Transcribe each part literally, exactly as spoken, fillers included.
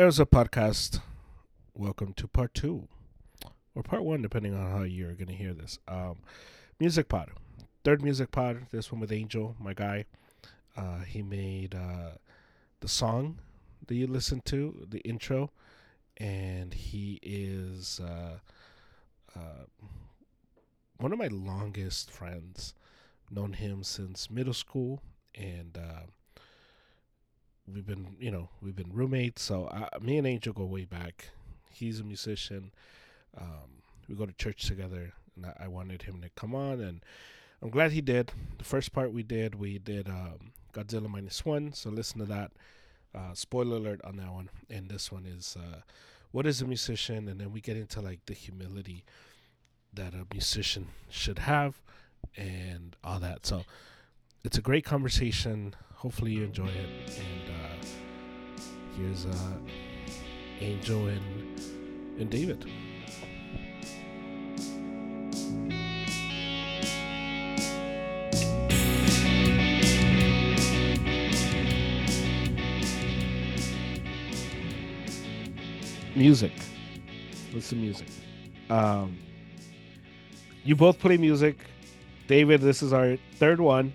There's a podcast. Welcome to part two or part one, depending on how you're going to hear this. Um, music pod, third music pod. This one with Angel, my guy. Uh, he made uh, the song that you listen to, the intro, and he is uh, uh, one of my longest friends. Known him since middle school, and uh, we've been, you know, we've been roommates. So I, me and Angel go way back. He's a musician. Um, we go to church together, and I, I wanted him to come on, and I'm glad he did. The first part we did, we did um, Godzilla minus one. So listen to that. Uh, spoiler alert on that one. And this one is uh, what is a musician, and then we get into like the humility that a musician should have, and all that. So it's a great conversation. Hopefully you enjoy it. And uh, here's uh, Angel and and David. Music. Listen to music. Um, you both play music. David, this is our third one.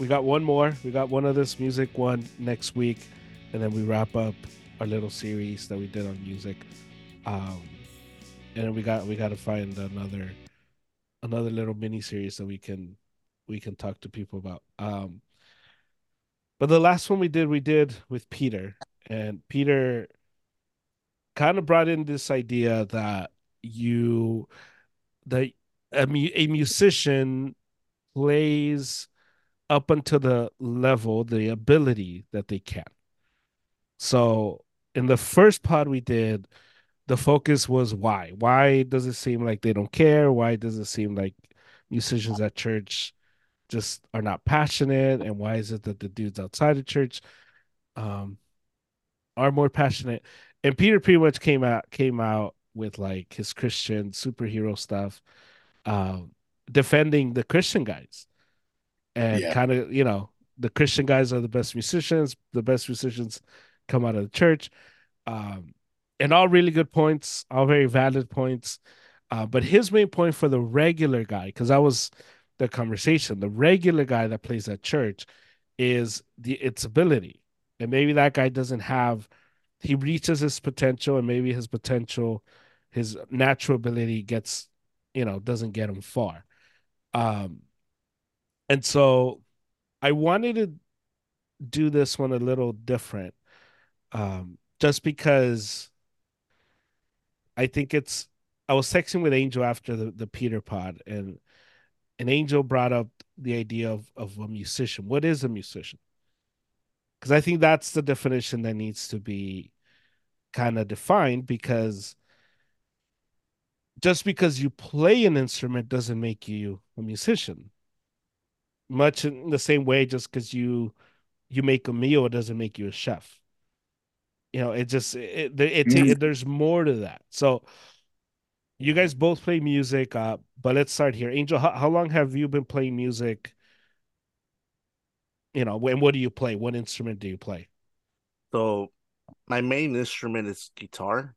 We got one more. We got one of this music one next week, and then we wrap up our little series that we did on music. Um, and then we got we got to find another another little mini series that we can we can talk to people about. Um, but the last one we did we did with Peter, and Peter kind of brought in this idea that you that. A, mu- a musician plays up until the level, the ability that they can. So in the first pod we did, the focus was why. Why does it seem like they don't care? Why does it seem like musicians at church just are not passionate? And why is it that the dudes outside of church um, are more passionate? And Peter pretty much came out, came out with like his Christian superhero stuff. Uh, defending the Christian guys and yeah. kind of, you know, the Christian guys are the best musicians. The best musicians come out of the church. Um, and all really good points, all very valid points. Uh, but his main point for the regular guy, because that was the conversation, the regular guy that plays at church is the its ability. And maybe that guy doesn't have, he reaches his potential, and maybe his potential, his natural ability gets, you know, doesn't get him far. Um, and so I wanted to do this one a little different, um, just because I think it's, I was texting with Angel after the, the Peter pod, and and Angel brought up the idea of, of a musician. What is a musician? Because I think that's the definition that needs to be kind of defined, because just because you play an instrument doesn't make you a musician. Much in the same way, just because you you make a meal, it doesn't make you a chef. You know, it just it, it, it, it there's more to that. So, you guys both play music, uh, but let's start here. Angel, how, how long have you been playing music? You know, and what do you play? What instrument do you play? So, my main instrument is guitar.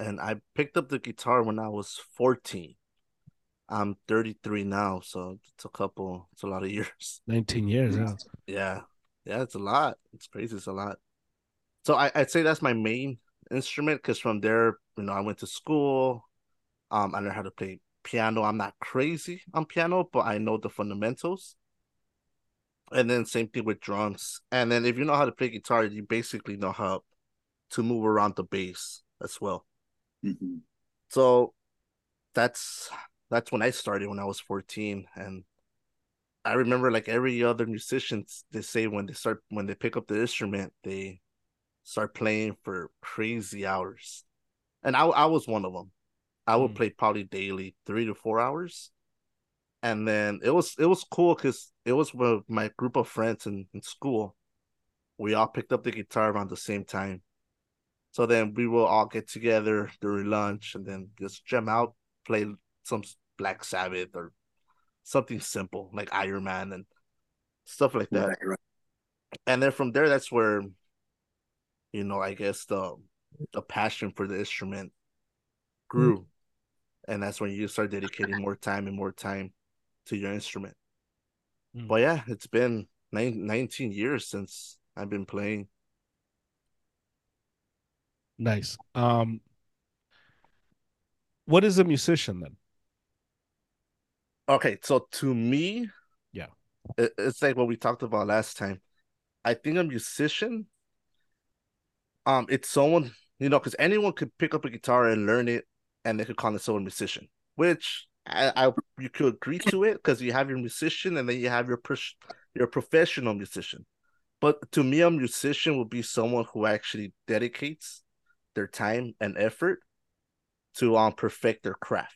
And I picked up the guitar when I was fourteen. I'm thirty-three now, so it's a couple, it's a lot of years. nineteen years, yeah. Yeah, yeah, it's a lot. It's crazy, it's a lot. So I, I'd say that's my main instrument, because from there, you know, I went to school. Um, I learned how to play piano. I'm not crazy on piano, but I know the fundamentals. And then same thing with drums. And then if you know how to play guitar, you basically know how to move around the bass as well. Mm-hmm. So that's that's when I started when I was fourteen, and I remember like every other musician, they say when they start when they pick up the instrument, they start playing for crazy hours, and I I was one of them. I would mm-hmm. play probably daily three to four hours, and then it was it was cool because it was with my group of friends in, in school. We all picked up the guitar around the same time. So then we will all get together during lunch and then just jam out, play some Black Sabbath or something simple like Iron Man and stuff like that. Right, right. And then from there, that's where you know, I guess the the passion for the instrument grew. Mm-hmm. And that's when you start dedicating more time and more time to your instrument. Mm-hmm. But yeah, it's been nineteen years since I've been playing. Nice. Um, what is a musician then? Okay, so to me, yeah, it, it's like what we talked about last time. I think a musician, um, it's someone, you know, because anyone could pick up a guitar and learn it, and they could call themselves a musician, which I, I you could agree to it, because you have your musician and then you have your pers- your professional musician. But to me, a musician would be someone who actually dedicates their time and effort to um perfect their craft.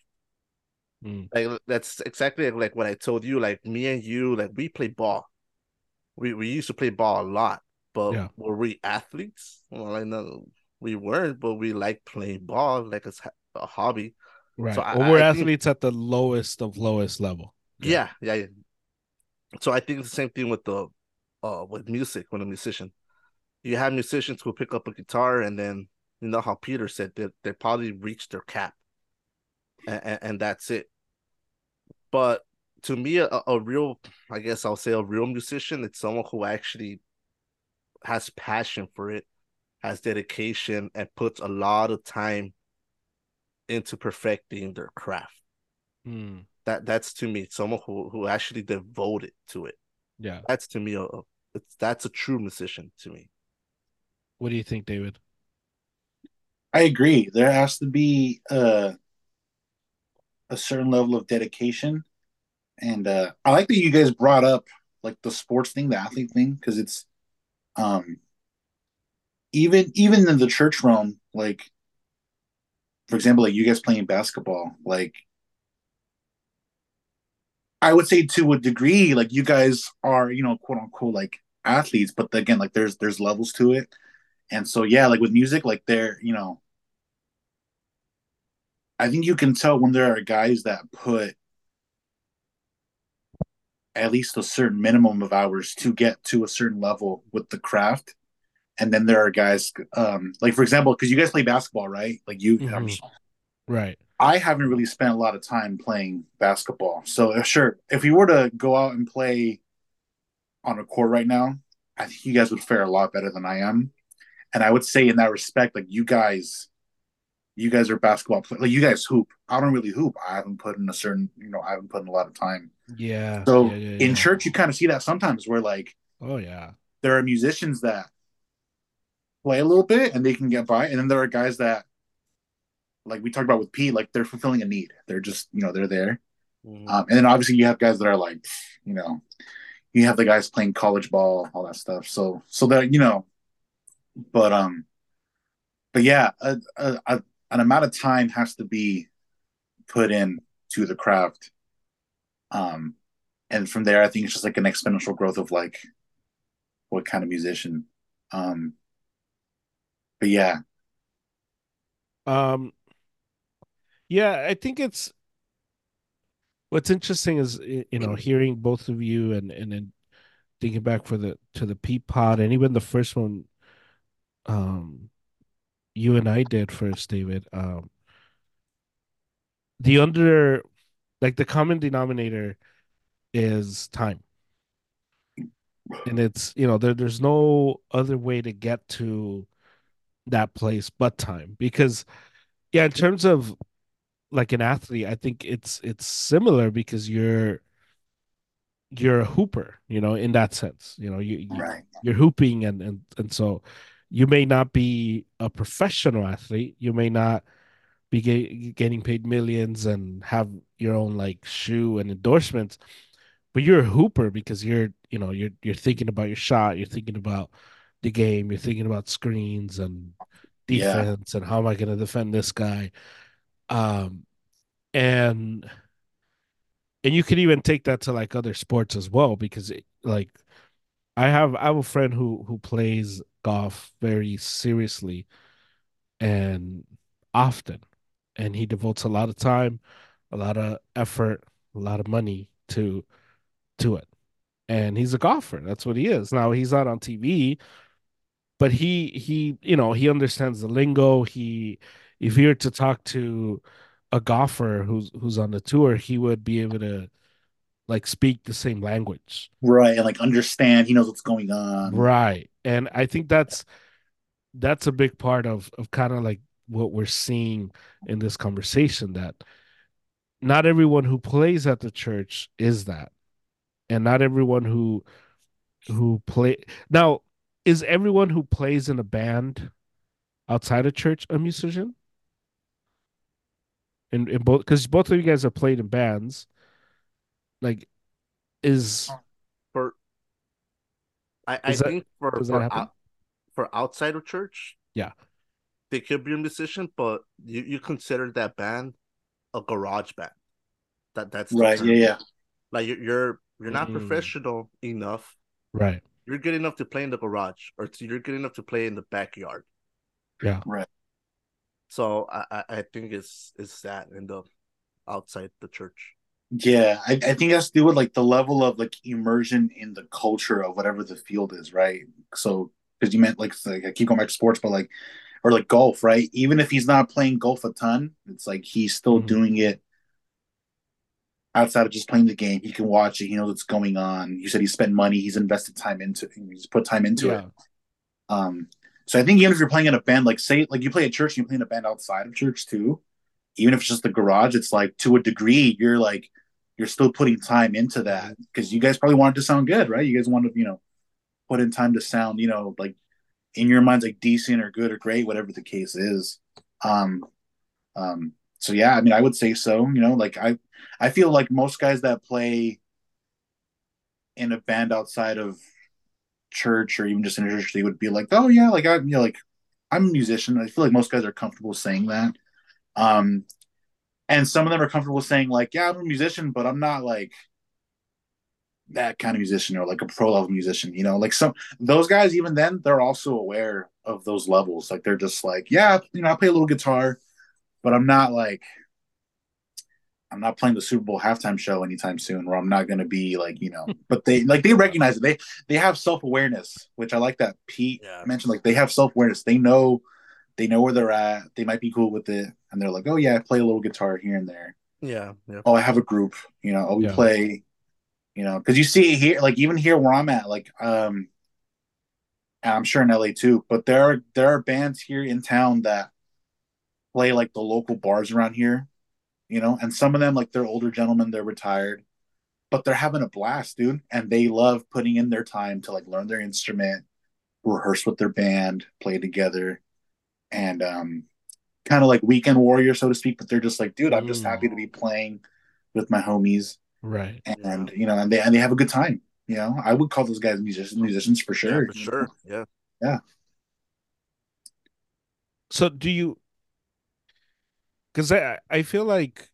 Mm. Like that's exactly like what I told you. Like me and you, like we play ball. We we used to play ball a lot, but yeah. Were we athletes? Well, I know we weren't, but we like playing ball, like it's a hobby. Right. So well, I, we're I athletes think, at the lowest of lowest level. Yeah. yeah, yeah, yeah. So I think it's the same thing with the uh with music. When a musician, you have musicians who pick up a guitar and then you know how Peter said that they, they probably reached their cap, and, and that's it. But to me, a, a real, I guess I'll say a real musician, it's someone who actually has passion for it, has dedication, and puts a lot of time into perfecting their craft. Hmm. That That's to me, someone who, who actually devoted to it. Yeah. That's to me, a, a, it's, that's a true musician to me. What do you think, David? I agree. There has to be uh... a certain level of dedication, and uh I like that you guys brought up like the sports thing, the athlete thing, because it's um even even in the church realm, like for example, like you guys playing basketball, like I would say to a degree, like you guys are, you know, quote unquote like athletes, but again, like there's there's levels to it. And so yeah, like with music, like they're, you know, I think you can tell when there are guys that put at least a certain minimum of hours to get to a certain level with the craft. And then there are guys um, like, for example, because you guys play basketball, right? Like you, mm-hmm. just, right. I haven't really spent a lot of time playing basketball. So sure. If we were to go out and play on a court right now, I think you guys would fare a lot better than I am. And I would say in that respect, like you guys, You guys are basketball players. Like you guys hoop. I don't really hoop. I haven't put in a certain, you know, I haven't put in a lot of time. Yeah. So yeah, yeah, yeah. In church, you kind of see that sometimes where like, oh yeah, there are musicians that play a little bit and they can get by, and then there are guys that, like we talked about with Pete, like they're fulfilling a need. They're just, you know, they're there. Mm-hmm. Um, and then obviously you have guys that are like, you know, you have the guys playing college ball, all that stuff. So so that you know, but um, but yeah, I. I, I an amount of time has to be put in to the craft. Um, and from there, I think it's just like an exponential growth of like what kind of musician. Um, but yeah. Um, yeah, I think it's, what's interesting is, you know, hearing both of you and, and then thinking back for the, to the Peep pod and even the first one, um, you and I did first, David. Um, the under, like the common denominator is time. And it's, you know, there, there's no other way to get to that place but time. Because, yeah, in terms of like an athlete, I think it's it's similar because you're you're a hooper, you know, in that sense. You know, you, you right. you're hooping and and, and so you may not be a professional athlete. You may not be get, getting paid millions and have your own like shoe and endorsements, but you're a hooper because you're, you know, you're, you're thinking about your shot. You're thinking about the game. You're thinking about screens and defense, yeah. And how am I going to defend this guy? Um, and, and you could even take that to like other sports as well, because it, like I have, I have a friend who, who plays golf very seriously and often, and he devotes a lot of time, a lot of effort, a lot of money to to it, and he's a golfer. That's what he is now. He's not on T V, But he he you know, he understands the lingo. He if he were to talk to a golfer who's who's on the tour, he would be able to like speak the same language. Right, like understand, he knows what's going on. Right. And I think that's that's a big part of of kind of like what we're seeing in this conversation, that not everyone who plays at the church is that. And not everyone who who play now is everyone who plays in a band outside of church a musician? And in, in both, because both of you guys have played in bands. Like, is for I, I that, think for for, out, for outside of church, yeah, they could be a musician, but you, you consider that band a garage band. That that's right, yeah, yeah. Like you're you're, you're not mm. professional enough, right? You're good enough to play in the garage, or you're good enough to play in the backyard. Yeah, right. So I, I think it's it's that in the outside the church. Yeah, I, I think it has to do with like the level of like immersion in the culture of whatever the field is, right? So because you meant like, like I keep going back to sports, but like or like golf, right? Even if he's not playing golf a ton, it's like he's still mm-hmm. doing it outside of just playing the game. He can watch it. He knows what's going on. You said he spent money. He's invested time into it. He's put time into yeah. it. Um, so I think even if you're playing in a band, like say like you play at church, and you play in a band outside of church too. Even if it's just the garage, it's like to a degree you're like you're still putting time into that because you guys probably want it to sound good, right? You guys want to, you know, put in time to sound, you know, like in your minds like decent or good or great, whatever the case is. Um, um. So yeah, I mean, I would say so. You know, like I, I feel like most guys that play in a band outside of church or even just in a church, they would be like, oh yeah, like I, you know, like I'm a musician. I feel like most guys are comfortable saying that. Um, and some of them are comfortable saying like, yeah, I'm a musician, but I'm not like that kind of musician or like a pro level musician, you know, like some, those guys, even then they're also aware of those levels. Like they're just like, yeah, you know, I play a little guitar, but I'm not like, I'm not playing the Super Bowl halftime show anytime soon, or I'm not going to be like, you know, but they like, they recognize it. They, they have self-awareness, which I like that Pete yeah. mentioned, like they have self-awareness. They know They know where they're at. They might be cool with it. And they're like, oh, yeah, I play a little guitar here and there. Yeah. yeah. Oh, I have a group. You know, oh, we yeah. play, you know, because you see here, like even here where I'm at, like um, I'm sure in L A too, but there are, there are bands here in town that play like the local bars around here, you know, and some of them, like they're older gentlemen, they're retired, but they're having a blast, dude. And they love putting in their time to like learn their instrument, rehearse with their band, play together. And um, kind of like weekend warrior, so to speak, but they're just like, dude, I'm just happy to be playing with my homies, right? And yeah. you know, and they and they have a good time. You know, I would call those guys musicians, musicians for sure. Yeah, for sure, yeah, yeah. So, do you? Because I I feel like,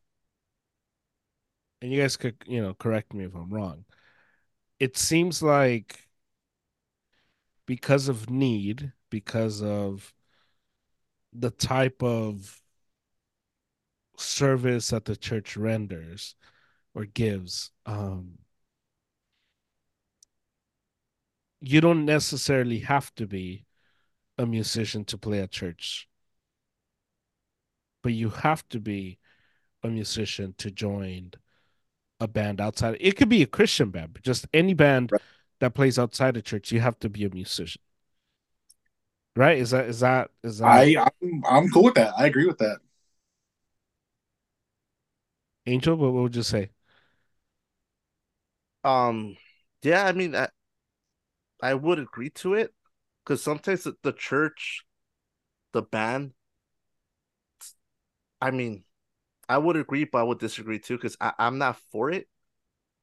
and you guys could you know correct me if I'm wrong. It seems like because of need, because of the type of service that the church renders or gives, um, you don't necessarily have to be a musician to play at church, but you have to be a musician to join a band outside. It could be a Christian band, but just any band right. that plays outside the church, you have to be a musician. Right? Is that is that is that? I I'm, I'm cool with that. I agree with that. Angel, what would you say? Um, yeah, I mean, I I would agree to it because sometimes the, the church, the band. I mean, I would agree, but I would disagree too because I I'm not for it.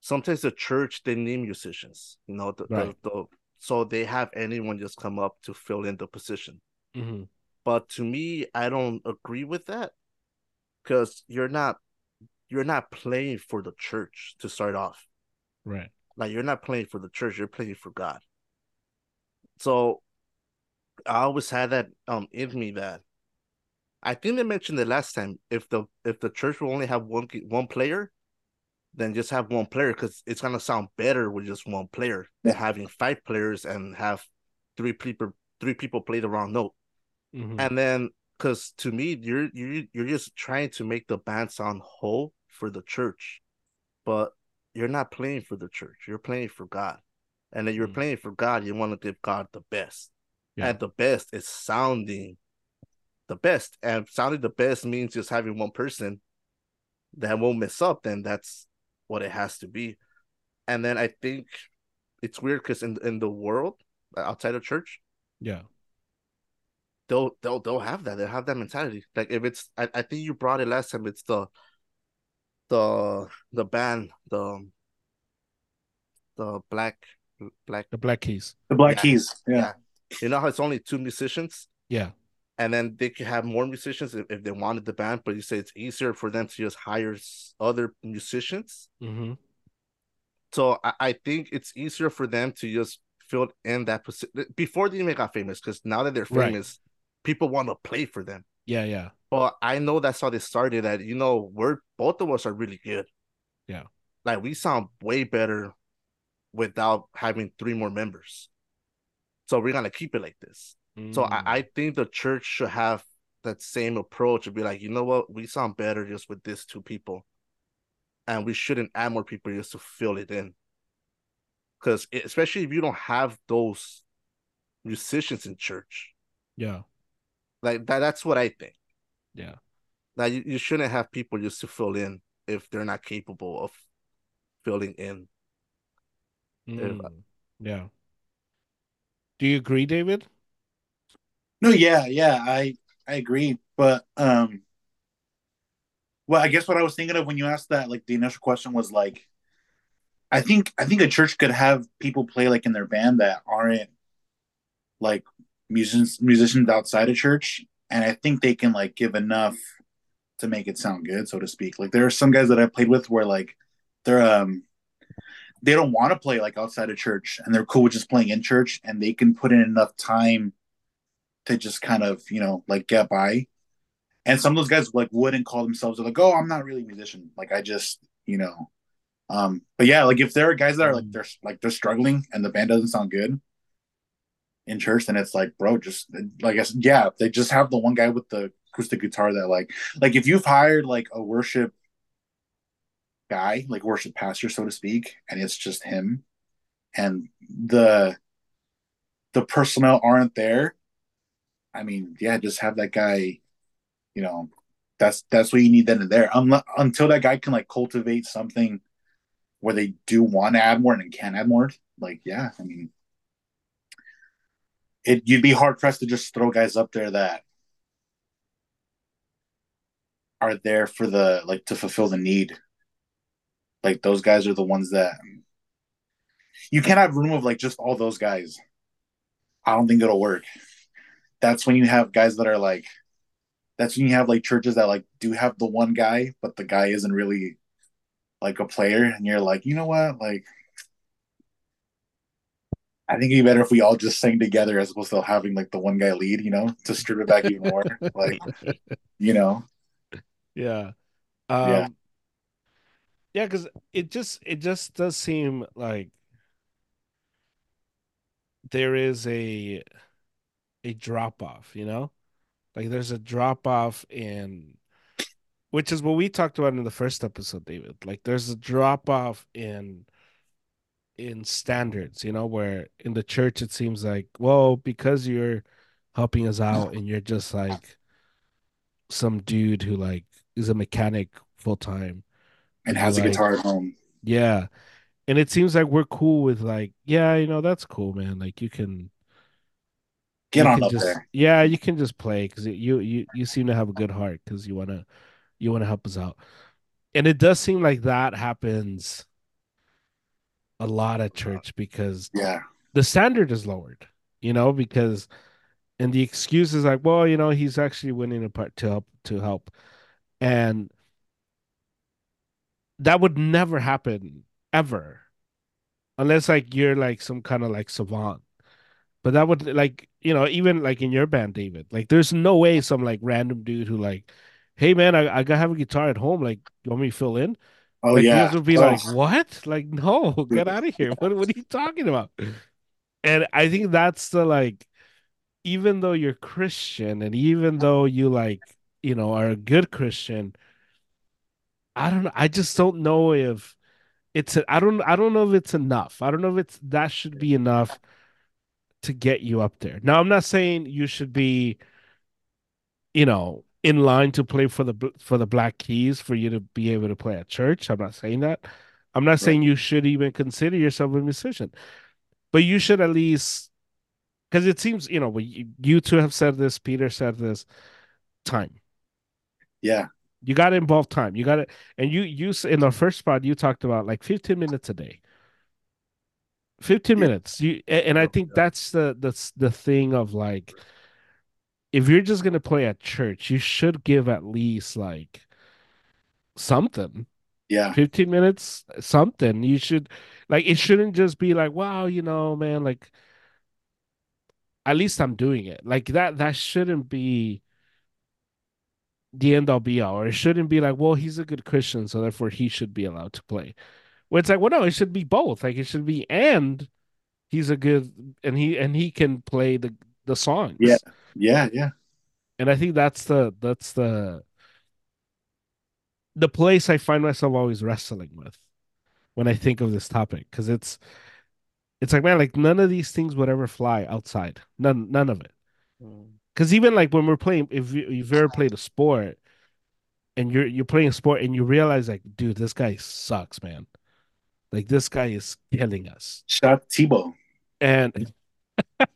Sometimes the church they need musicians, you know, the right. the. the So they have anyone just come up to fill in the position. Mm-hmm. But to me, I don't agree with that because you're not you're not playing for the church to start off. Right. Like you're not playing for the church, you're playing for God. So I always had that um in me that I think they mentioned it last time. If the if the church will only have one one player, then just have one player because it's going to sound better with just one player than having five players and have three people three people play the wrong note. Mm-hmm. And then, because to me, you're you you're just trying to make the band sound whole for the church, but you're not playing for the church. You're playing for God, and then you're mm-hmm. playing for God. You want to give God the best, yeah. and the best is sounding the best. And sounding the best means just having one person that won't mess up. Then that's what it has to be. And then I think it's weird because in in the world outside of church, yeah. They'll they'll they'll have that. They'll have that mentality. Like if it's, I, I think you brought it last time. It's the the the band, the the black black the Black Keys. The Black yeah. Keys. Yeah. yeah. You know how it's only two musicians? Yeah. And then they could have more musicians if, if they wanted the band, but you say it's easier for them to just hire other musicians. Mm-hmm. So I, I think it's easier for them to just fill in that position before they even got famous, because now that they're famous, right. people want to play for them. Yeah, yeah. But I know that's how they started. That, you know, we're both of us are really good. Yeah. Like we sound way better without having three more members. So we're gonna keep it like this. Mm. So I, I think the church should have that same approach and be like, you know what, we sound better just with these two people, and we shouldn't add more people just to fill it in. Because especially if you don't have those musicians in church, yeah, like that, that's what I think. Yeah, that you, you shouldn't have people just to fill in if they're not capable of filling in. Mm. Yeah. Do you agree, David? No, yeah, yeah, I I agree. But um, well, I guess what I was thinking of when you asked that, like the initial question was like, I think I think a church could have people play like in their band that aren't like musicians musicians outside of church, and I think they can like give enough to make it sound good, so to speak. Like there are some guys that I played with where like they're um they don't want to play like outside of church, and they're cool with just playing in church, and they can put in enough time to just kind of, you know, like get by. And some of those guys like wouldn't call themselves like, oh, I'm not really a musician, like I just, you know. Um, but yeah, like if there are guys that are like they're like they're struggling and the band doesn't sound good in church, then it's like, bro, just like I said, yeah, they just have the one guy with the acoustic guitar that like like if you've hired like a worship guy, like worship pastor, so to speak, and it's just him and the the personnel aren't there, I mean, yeah, just have that guy, you know, that's that's what you need then and there. Unless, until that guy can like cultivate something where they do want to add more and can add more, like yeah, I mean, it you'd be hard pressed to just throw guys up there that are there for the like to fulfill the need. Like those guys are the ones that you can't have room of like just all those guys. I don't think it'll work. That's when you have guys that are like, that's when you have like churches that like do have the one guy, but the guy isn't really like a player, and you're like, you know what, like I think it'd be better if we all just sang together as opposed to having like the one guy lead, you know, to strip it back even more. Like, you know. Yeah. Um, yeah. Yeah, because it just it just does seem like there is a a drop off, you know? Like there's a drop off in, which is what we talked about in the first episode, David. Like there's a drop off in in standards, you know, where in the church it seems like, well, because you're helping us out and you're just like some dude who like is a mechanic full time and has like a guitar at home. Yeah. And it seems like we're cool with like, yeah, you know, that's cool, man. Like you can get you on can up just, there. Yeah, you can just play because you you you seem to have a good heart because you want to. You want to help us out. And it does seem like that happens a lot at church because yeah. the standard is lowered, you know, because, and the excuse is like, well, you know, he's actually winning a part to help, to help. And that would never happen ever unless like you're like some kind of like savant. But that would like, you know, even like in your band, David, like there's no way some like random dude who like, hey man, I I gotta have a guitar at home. Like, you want me to fill in? Oh like, yeah. Would be oh. like, what? Like, no, get out of here. What What are you talking about? And I think that's the like even though you're Christian and even though you like, you know, are a good Christian, I don't know. I just don't know if it's, a, I don't, I don't know if it's enough. I don't know if it's, that should be enough to get you up there. Now, I'm not saying you should be, you know, in line to play for the, for the Black Keys, for you to be able to play at church. I'm not saying that. I'm not saying you should even consider yourself a musician, but you should at least, because it seems, you know, you, you two have said this, Peter said this, time. Yeah. You got to involve time. You got to, and you, you, in the first spot, you talked about like fifteen minutes a day, fifteen yeah. minutes. You, and I think that's the, that's the thing of like, if you're just going to play at church, you should give at least like something. Yeah. fifteen minutes, something. You should, like, it shouldn't just be like, wow, you know, man, like, at least I'm doing it. Like that, that shouldn't be the end all be all, or it shouldn't be like, well, he's a good Christian, so therefore he should be allowed to play. Well, it's like, well, no, it should be both. Like it should be, and he's a good, and he and he can play the the songs. Yeah, yeah, yeah. And I think that's the that's the the place I find myself always wrestling with when I think of this topic, because it's it's like, man, like none of these things would ever fly outside. None, none of it. Mm. Because even like when we're playing, if you, you've ever played a sport and you're you're playing a sport and you realize like, dude, this guy sucks, man. Like this guy is killing us. Shout out Tebow. And I'm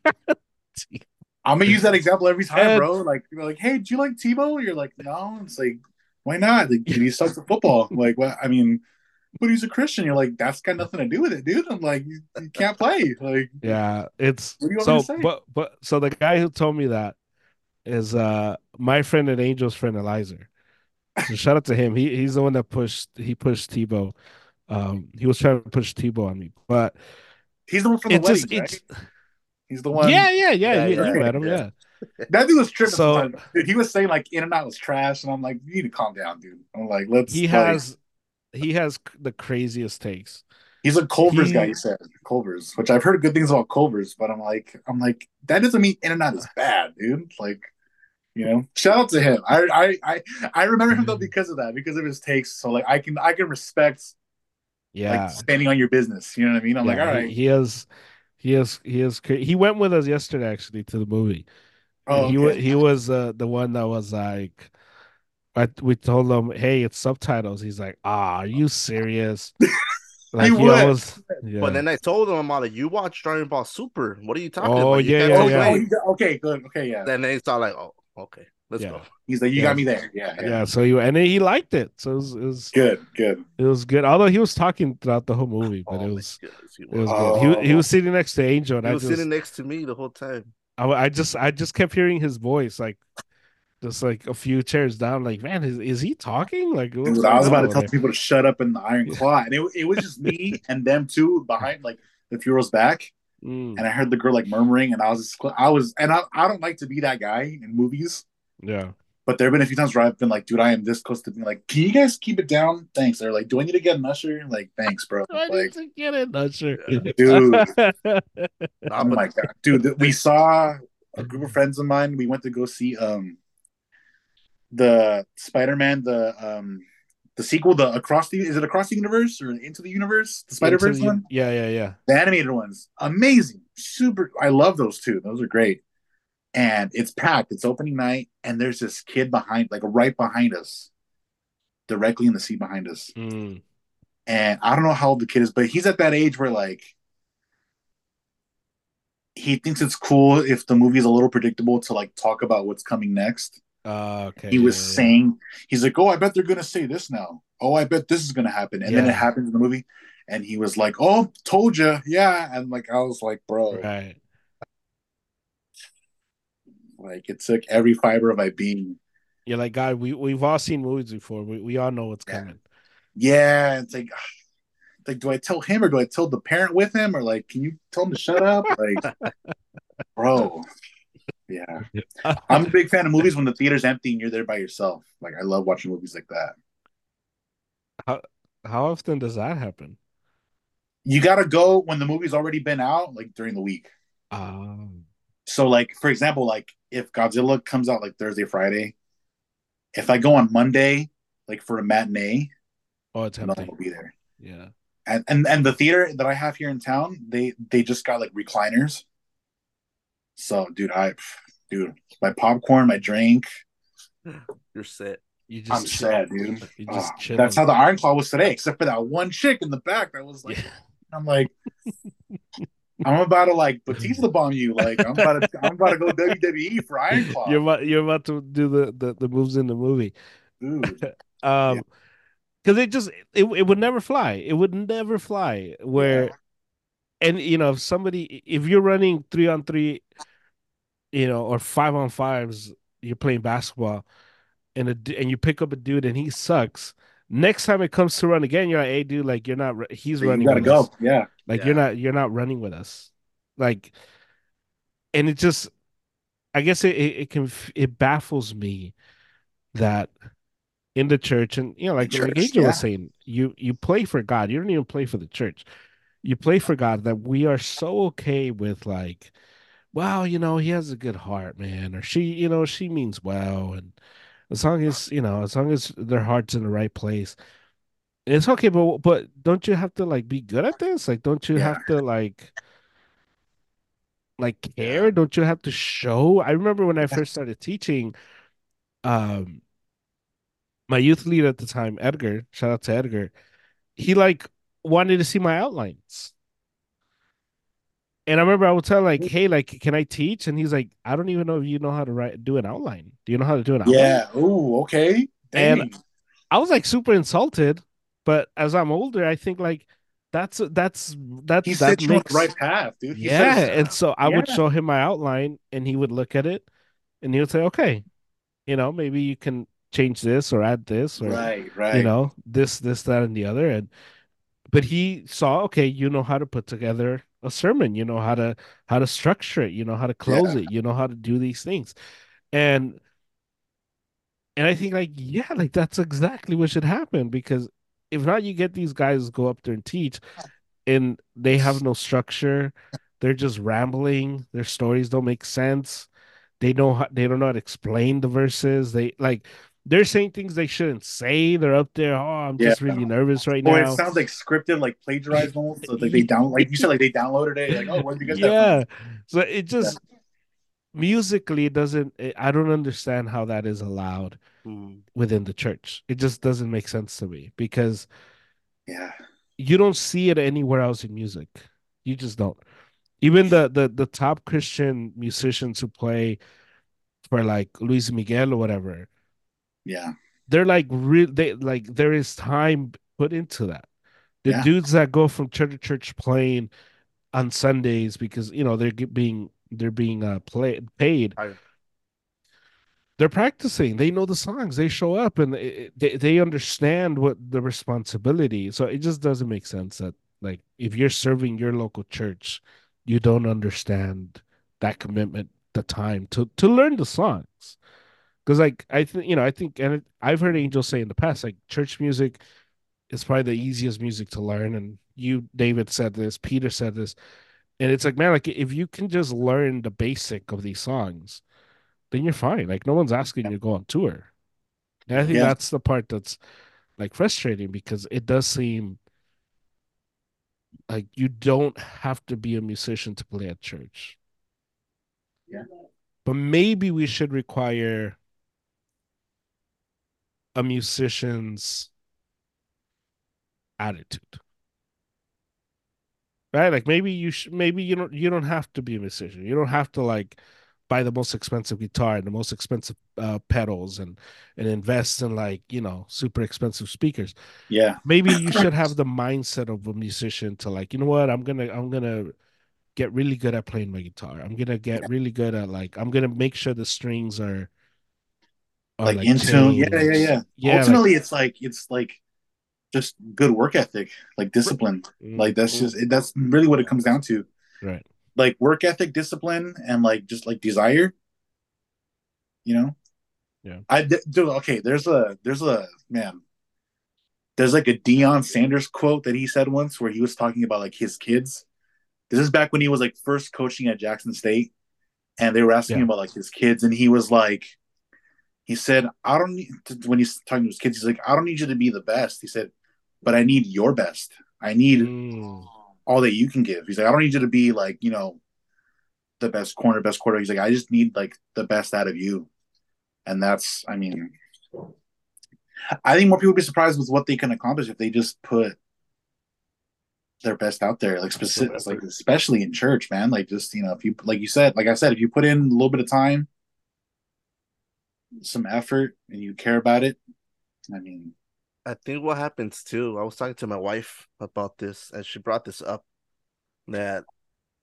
gonna use that example every time, and... bro. Like you're like, hey, do you like Tebow? You're like, no. It's like, why not? Like, dude, he sucks at football. Like, well, I mean, but he's a Christian. You're like, that's got nothing to do with it, dude. I'm like, you, you can't play. Like, yeah, it's so. But but so the guy who told me that is uh my friend and Angel's friend Elizer. So shout out to him. He he's the one that pushed he pushed Tebow. Um he was trying to push Tebow on me, but he's the one from the wedding, just, right? He's the one. Yeah, yeah, yeah. You yeah, right. him, yeah. That dude was tripping. So, dude, he was saying like In-N-Out was trash, and I'm like, you need to calm down, dude. I'm like, let's he play. has he has the craziest takes. He's a Culver's he... guy, he said. Culver's, which I've heard good things about Culver's, but I'm like, I'm like, that doesn't mean In-N-Out is bad, dude. Like, you know, shout out to him. I I I, I remember him though because of that, because of his takes. So like I can I can respect yeah like, standing on your business. You know what I mean? I'm yeah, like, all right. He, he has he has he has he went with us yesterday actually to the movie. Oh, okay. He was he was uh, the one that was like I, we told him, hey, it's subtitles. He's like, ah, are you serious? Like, he always, yeah. But then I told him about it. You watch Dragon Ball Super. What are you talking oh, about? You yeah, yeah, yeah. Oh, okay, good. Okay, yeah. Then they start like, oh, okay, let's yeah. go. He's like, you yeah. got me there. Yeah, yeah. yeah so you and then he liked it. So it was, it was good, good. It was good. Although he was talking throughout the whole movie, but oh, it was goodness, it was oh. good. He he was sitting next to Angel. And he I was just, sitting next to me the whole time. I, I just I just kept hearing his voice like. Just like a few chairs down, like, man, is, is he talking? Like, was, so I was about to tell people to shut up in the Iron Claw, and it, it was just me and them two behind, like the few rows back. Mm. And I heard the girl like murmuring, and I was, just, I was, and I, I don't like to be that guy in movies. Yeah, but there have been a few times where I've been like, dude, I am this close to being like, can you guys keep it down? Thanks. They're like, do I need to get an usher? Like, thanks, bro. I like, need to get an usher, dude. Oh my god, dude, we saw a group of friends of mine. We went to go see um. the Spider-Man, the um, the sequel, the Across the is it Across the Universe or Into the Universe, the Spider-Verse the, one? Yeah, yeah, yeah. The animated ones, amazing, super. I love those two. Those are great. And it's packed. It's opening night, and there's this kid behind, like right behind us, directly in the seat behind us. Mm. And I don't know how old the kid is, but he's at that age where like he thinks it's cool if the movie is a little predictable to like talk about what's coming next. Uh, okay. He was yeah, saying, yeah. he's like, oh, I bet they're going to say this now. Oh, I bet this is going to happen. And yeah. then it happens in the movie. And he was like, oh, told you. Yeah. And like, I was like, bro. Right. Like, it took every fiber of my being. You're like, God, we, we've all seen movies before. We we all know what's yeah. coming. Yeah. It's like, it's like, do I tell him or do I tell the parent with him? Or like, can you tell him to shut up? Like, bro. Yeah, I'm a big fan of movies when the theater's empty and you're there by yourself. Like, I love watching movies like that. How how often does that happen? You gotta go when the movie's already been out, like during the week. Um, So, like, for example, like, if Godzilla comes out, like, Thursday, Friday, if I go on Monday, like, for a matinee, oh, it's gonna be there. Yeah. And, and and the theater that I have here in town, they they just got, like, recliners. So, dude, I, dude, my popcorn, my drink. You're set. You just I'm sad, dude. You just oh, that's how the Iron Claw was today, except for that one chick in the back that was like, yeah. I'm like, I'm about to like Batista bomb you, like I'm about to, I'm about to go W W E for Iron Claw. You're about, you're about to do the, the, the moves in the movie, dude. um, yeah. Because it just it it would never fly. It would never fly. Where, yeah. and you know, if somebody, if you're running three on three, you know, or five on fives, you're playing basketball. And a, and you pick up a dude and he sucks. Next time it comes to run again, you're like, "Hey, dude, like you're not. He's running. You gotta with go. Us. Yeah, like yeah. you're not. You're not running with us. Like, and it just, I guess it it, it can it baffles me that in the church and you know, like, church, like Angel yeah. was saying, you you play for God. You don't even play for the church. You play for God. That we are so okay with like, well, you know, he has a good heart, man, or she, you know, she means well, and. As long as, you know, as long as their heart's in the right place, it's okay. But but don't you have to like be good at this? Like, don't you yeah. have to like, like care? Don't you have to show? I remember when I first started teaching, um, my youth lead at the time, Edgar, shout out to Edgar, he like wanted to see my outlines. And I remember I would tell like, hey, like, can I teach? And he's like, I don't even know if you know how to write, do an outline. Do you know how to do an outline? Yeah. Oh, okay. Dang. And I was like super insulted. But as I'm older, I think like that's that's that's he that makes right path, dude. He yeah. Says, and so I yeah. would show him my outline, and he would look at it, and he would say, okay, you know, maybe you can change this or add this or right, right. you know, this, this, that, and the other. And but he saw, okay, you know how to put together a sermon, you know how to how to structure it, you know how to close yeah. it, you know how to do these things, and and I think like yeah, like that's exactly what should happen, because if not, you get these guys go up there and teach, and they have no structure, they're just rambling, their stories don't make sense, they know how, they don't know how to explain the verses, they like. They're saying things they shouldn't say. They're up there. Oh, I'm yeah. just really nervous right Boy, now. Or it sounds like scripted, like plagiarized almost. So like they down, like you said, like they downloaded it. Like, oh, where did you guys yeah. So it just yeah. musically it doesn't. It, I don't understand how that is allowed mm. within the church. It just doesn't make sense to me, because yeah, you don't see it anywhere else in music. You just don't. Even the the the top Christian musicians who play for like Luis Miguel or whatever. Yeah, they're like real. They like there is time put into that. The yeah. dudes that go from church to church playing on Sundays because you know they're being they're being uh play, paid. I... They're practicing. They know the songs. They show up and they, they they understand what the responsibility. So it just doesn't make sense that like if you're serving your local church, you don't understand that commitment, the time to to learn the songs. Because, like, I think, you know, I think, and it, I've heard Angel say in the past, like, church music is probably the easiest music to learn. And you, David, said this, Peter said this. And it's like, man, like, if you can just learn the basic of these songs, then you're fine. Like, no one's asking yeah. you to go on tour. And I think yeah. that's the part that's, like, frustrating, because it does seem like you don't have to be a musician to play at church. Yeah. But maybe we should require a musician's attitude, right? Like maybe you sh- maybe you don't you don't have to be a musician. You don't have to like buy the most expensive guitar and the most expensive uh, pedals and and invest in like you know super expensive speakers. Yeah, maybe you should have the mindset of a musician to like you know what I'm gonna I'm gonna get really good at playing my guitar. I'm gonna get yeah. really good at like I'm gonna make sure the strings are. Like, like in tune, yeah, yeah, yeah, yeah. Ultimately, like, it's like it's like just good work ethic, like discipline. Mm-hmm. Like that's just that's really what it comes down to, right? Like work ethic, discipline, and like just like desire. You know, yeah. I do. Okay, there's a there's a man. There's like a Deion Sanders quote that he said once, where he was talking about like his kids. This is back when he was like first coaching at Jackson State, and they were asking yeah. him about like his kids, and he was like, he said, I don't need to, when he's talking to his kids, he's like, I don't need you to be the best. He said, but I need your best. I need mm. all that you can give. He's like, I don't need you to be like, you know, the best corner, best quarterback. He's like, I just need like the best out of you. And that's, I mean, I think more people would be surprised with what they can accomplish if they just put their best out there, like specific, like especially in church, man. Like just, you know, if you, like you said, like I said, if you put in a little bit of time, some effort, and you care about it, I mean. I think what happens too, I was talking to my wife about this, and she brought this up, that,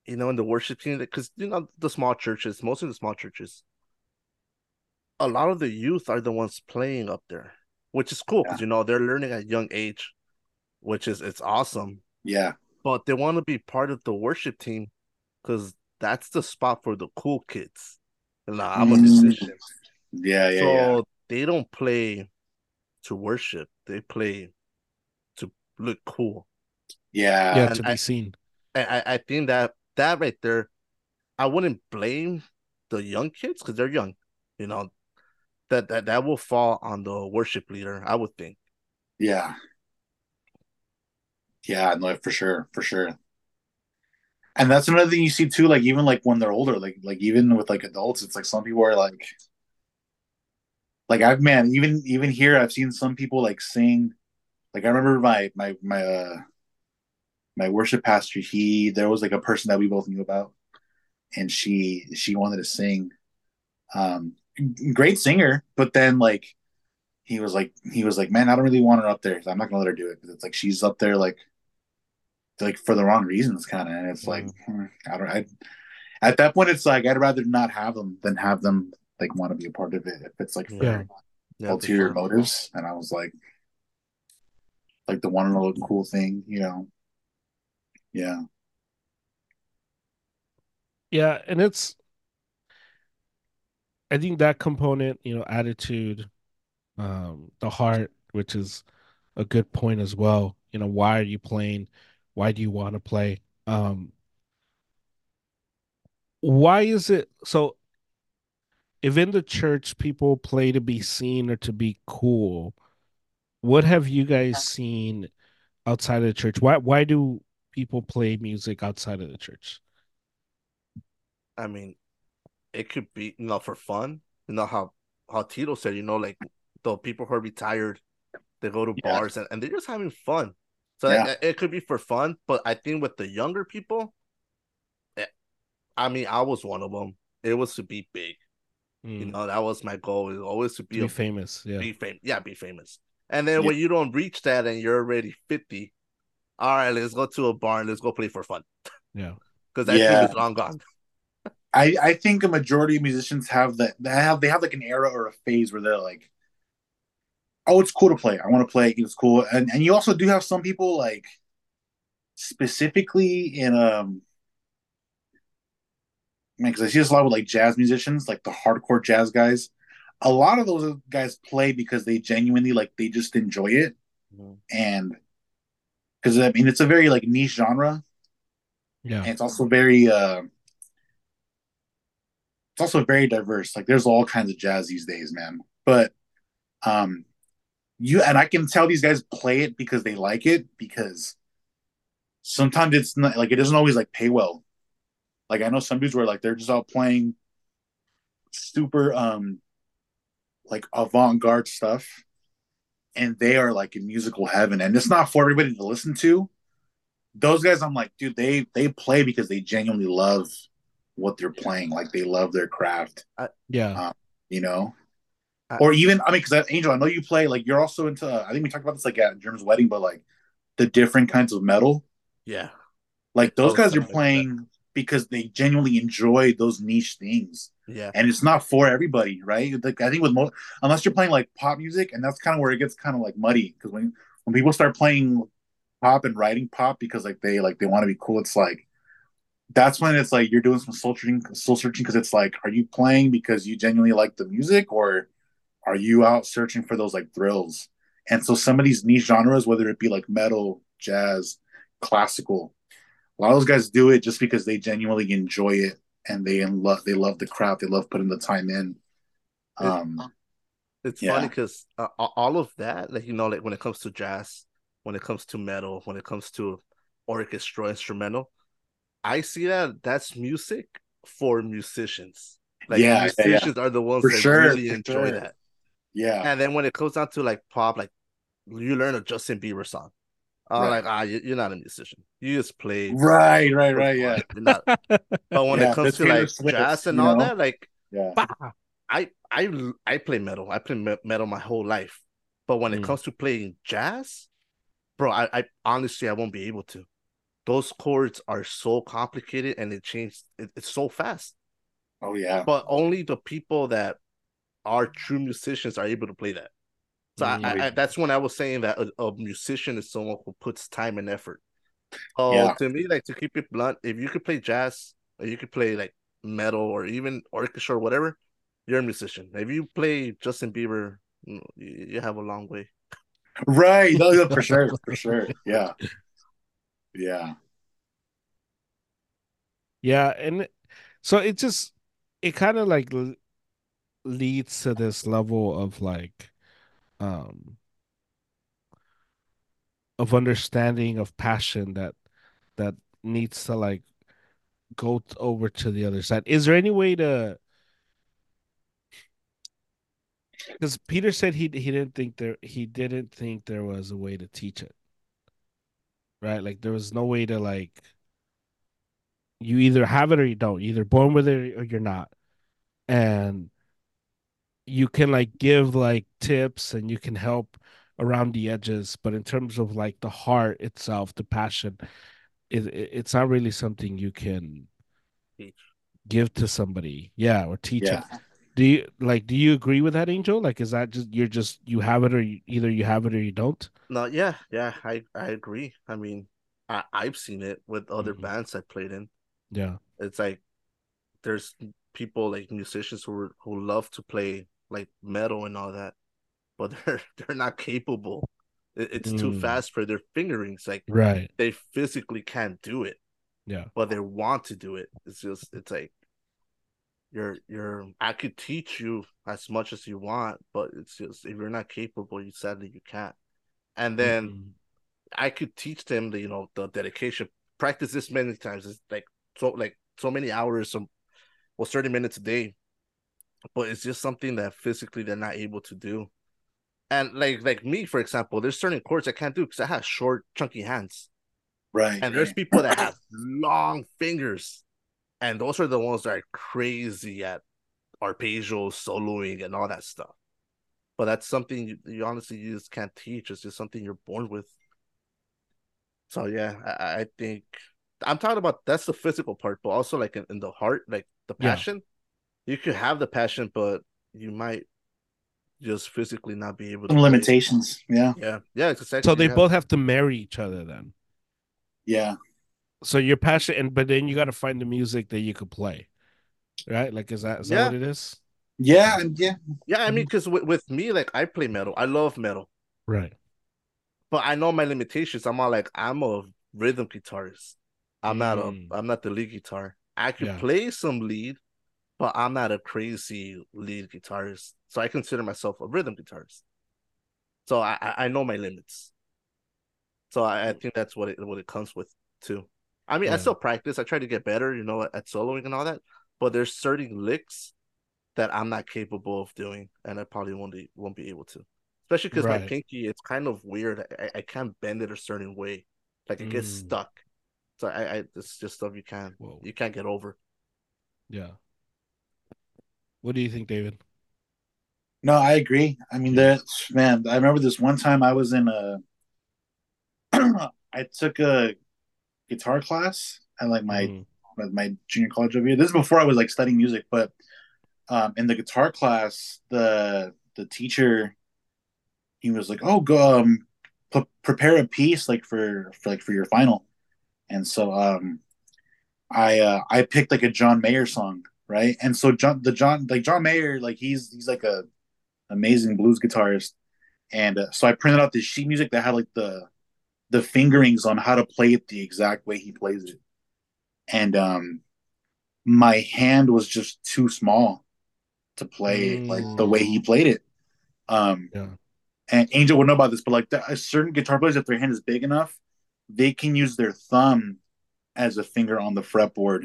you know, in the worship team, because, you know, the small churches, most of the small churches, a lot of the youth are the ones playing up there, which is cool because, yeah. you know, they're learning at a young age, which is, it's awesome. Yeah. But they want to be part of the worship team because that's the spot for the cool kids. And like, I'm mm. a musician. Yeah, yeah, so yeah. they don't play to worship. They play to look cool. Yeah. Yeah, and to be I, seen. I, I think that that right there, I wouldn't blame the young kids because they're young. You know, that, that that will fall on the worship leader, I would think. Yeah. Yeah, no, for sure, for sure. And that's another thing you see too, like even like when they're older, like like even with like adults, it's like some people are like, like I've man, even even here I've seen some people like sing, like I remember my my my uh, my worship pastor. He there was like a person that we both knew about, and she she wanted to sing, um, great singer, but then like. He was like, he was like, man, I don't really want her up there. I'm not gonna let her do it because it's like she's up there like, like for the wrong reasons, kind of. And it's mm. like, I don't. I, at that point, it's like I'd rather not have them than have them like want to be a part of it if it's like for yeah. Yeah, ulterior motives. And I was like, like the one little cool thing, you know? Yeah. Yeah, and it's. I think that component, you know, attitude. Um, the heart, which is a good point as well. You know, why are you playing? Why do you want to play? Um, why is it so? If in the church people play to be seen or to be cool, what have you guys seen outside of the church? Why why do people play music outside of the church? I mean, it could be, you know, for fun. You know how how Tito said, you know, like. So people who are retired, they go to yeah. bars and, and they're just having fun. So yeah. it, it could be for fun, but I think with the younger people, it, I mean, I was one of them. It was to be big, mm. you know. That was my goal. It was always to be, to be a, famous, yeah, be famous, yeah, be famous. And then yeah. when you don't reach that and you're already fifty, all right, let's go to a bar and let's go play for fun. Yeah, because that yeah. thing is long gone. I I think a majority of musicians have that. They have they have like an era or a phase where they're like. Oh, it's cool to play. I want to play. It's cool. And and you also do have some people like specifically in um man, because I see this a lot with like jazz musicians, like the hardcore jazz guys. A lot of those guys play because they genuinely like they just enjoy it. Mm-hmm. And because I mean it's a very like niche genre. Yeah. And it's also very uh it's also very diverse. Like there's all kinds of jazz these days, man. But um You and I can tell these guys play it because they like it, because sometimes it's not like it doesn't always like pay well. Like I know some dudes where like they're just out playing super um like avant-garde stuff, and they are like in musical heaven, and it's not for everybody to listen to. Those guys, I'm like, dude, they they play because they genuinely love what they're playing, like they love their craft. Uh, yeah, um, you know. Or even, I mean, because Angel, I know you play, like, you're also into, uh, I think we talked about this, like, at German's wedding, but, like, the different kinds of metal. Yeah. Like, those guys are playing because they genuinely enjoy those niche things. Yeah. And it's not for everybody, right? Like, I think with most, unless you're playing, like, pop music, and that's kind of where it gets kind of, like, muddy. Because when, when people start playing pop and writing pop because, like, they, like, they want to be cool, it's, like, that's when it's, like, you're doing some soul searching, soul searching, because it's, like, are you playing because you genuinely like the music, or... are you out searching for those like thrills? And so some of these niche genres, whether it be like metal, jazz, classical, a lot of those guys do it just because they genuinely enjoy it and they in love they love the crowd. They love putting the time in. Um, it's it's yeah. funny because uh, all of that, like you know, like when it comes to jazz, when it comes to metal, when it comes to orchestra, instrumental, I see that that's music for musicians. Like yeah, musicians yeah, yeah. are the ones for that sure, really enjoy sure. that. Yeah, and then when it comes down to like pop, like you learn a Justin Bieber song. Uh, right. Like, ah, you, you're not a musician. You just play. Right, right, right, yeah. Not, but when yeah, it comes to, like, switch, jazz and all know? that, like, yeah. bah, I I, I play metal. I play me- metal my whole life. But when mm. it comes to playing jazz, bro, I, I honestly, I won't be able to. Those chords are so complicated, and it changes. It, it's so fast. Oh, yeah. But only the people that are true musicians are able to play that. So I, I, I, that's when I was saying that a, a musician is someone who puts time and effort. Oh, yeah. To me, like, to keep it blunt, if you could play jazz or you could play like metal or even orchestra or whatever, you're a musician. If you play Justin Bieber, you, you have a long way. Right. No, no, for sure. For sure. Yeah. Yeah. Yeah. And so it just, it kind of like leads to this level of like, um of understanding of passion that that needs to like go t- over to the other side. Is there any way to, because Peter said he he didn't think there he didn't think there was a way to teach it, right? Like there was no way to, like, you either have it or you don't. You're either born with it or you're not, and you can like give like tips and you can help around the edges, but in terms of like the heart itself, the passion, it, it it's not really something you can teach. give to somebody, yeah, or teach yeah. it. Do you like? Do you agree with that, Angel? Like, is that just you're just you have it or you, either you have it or you don't? No, yeah, yeah, I I agree. I mean, I I've seen it with other mm-hmm. bands I played in. Yeah, it's like there's people like musicians who who love to play like metal and all that, but they're they're not capable. It, it's mm. too fast for their fingerings. Like right. they physically can't do it. Yeah, but they want to do it. It's just it's like you're you're. I could teach you as much as you want, but it's just if you're not capable, you sadly you can't. And then mm. I could teach them the you know the dedication. Practice this many times. It's like so like so many hours. Some well thirty minutes a day. But it's just something that physically they're not able to do. And like like me, for example, there's certain chords I can't do because I have short, chunky hands. Right. And there's people that have long fingers. And those are the ones that are crazy at arpeggios, soloing, and all that stuff. But that's something you, you honestly you just can't teach. It's just something you're born with. So, yeah, I, I think I'm talking about that's the physical part, but also like in, in the heart, like the passion. Yeah. You could have the passion, but you might just physically not be able to. Some limitations, yeah. Yeah, yeah. Exactly. So they have... both have to marry each other then. Yeah. So you're passionate, and, but then you got to find the music that you could play, right? Like, is that, is yeah. that what it is? Yeah, yeah. Yeah, I mean, because with, with me, like, I play metal. I love metal. Right. But I know my limitations. I'm not like, I'm a rhythm guitarist. I'm mm. not a, I'm not the lead guitar. I can yeah. play some lead, but I'm not a crazy lead guitarist, so I consider myself a rhythm guitarist. So I, I know my limits. So I, I think that's what it what it comes with too. I mean, yeah. I still practice. I try to get better, you know, at, at soloing and all that. But there's certain licks that I'm not capable of doing, and I probably won't be, won't be able to. Especially because right. my pinky, it's kind of weird. I, I can't bend it a certain way. Like it gets mm. stuck. So I, I it's just stuff you can't Whoa. you can't get over. Yeah. What do you think, David? No, I agree. I mean, that man. I remember this one time I was in a. I took a guitar class at like my mm. my junior college over here. This is before I was like studying music, but um, in the guitar class, the the teacher, he was like, "Oh, go um, p- prepare a piece like for, for like for your final," and so um, I uh, I picked like a John Mayer song. Right. And so John, the John, like John Mayer, like he's, he's like a amazing blues guitarist. And uh, so I printed out this sheet music that had like the, the fingerings on how to play it the exact way he plays it. And um, my hand was just too small to play mm. like the way he played it. Um, yeah. And Angel would know about this, but like the, certain guitar players, if their hand is big enough, they can use their thumb as a finger on the fretboard,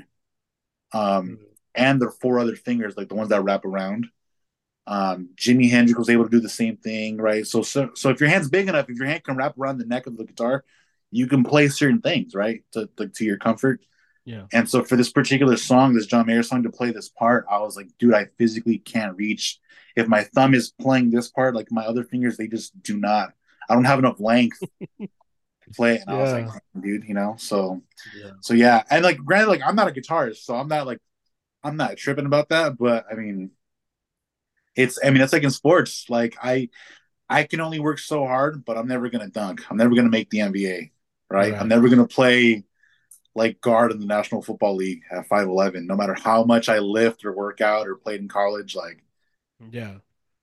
um, mm. and their four other fingers, like the ones that wrap around. Um, Jimi Hendrix was able to do the same thing, right? So, so, so if your hand's big enough, if your hand can wrap around the neck of the guitar, you can play certain things, right, to to, to your comfort. Yeah. And so for this particular song, this John Mayer song, to play this part, I was like, dude, I physically can't reach. If my thumb is playing this part, like my other fingers, they just do not. I don't have enough length to play it. And yeah. I was like, dude, you know, so, yeah. so yeah. And like, granted, like I'm not a guitarist, so I'm not like, I'm not tripping about that. But I mean, it's, I mean, it's like in sports, like I, I can only work so hard, but I'm never going to dunk. I'm never going to make the N B A, right? right. I'm never going to play like guard in the National Football League at five eleven, no matter how much I lift or work out or played in college, like, yeah,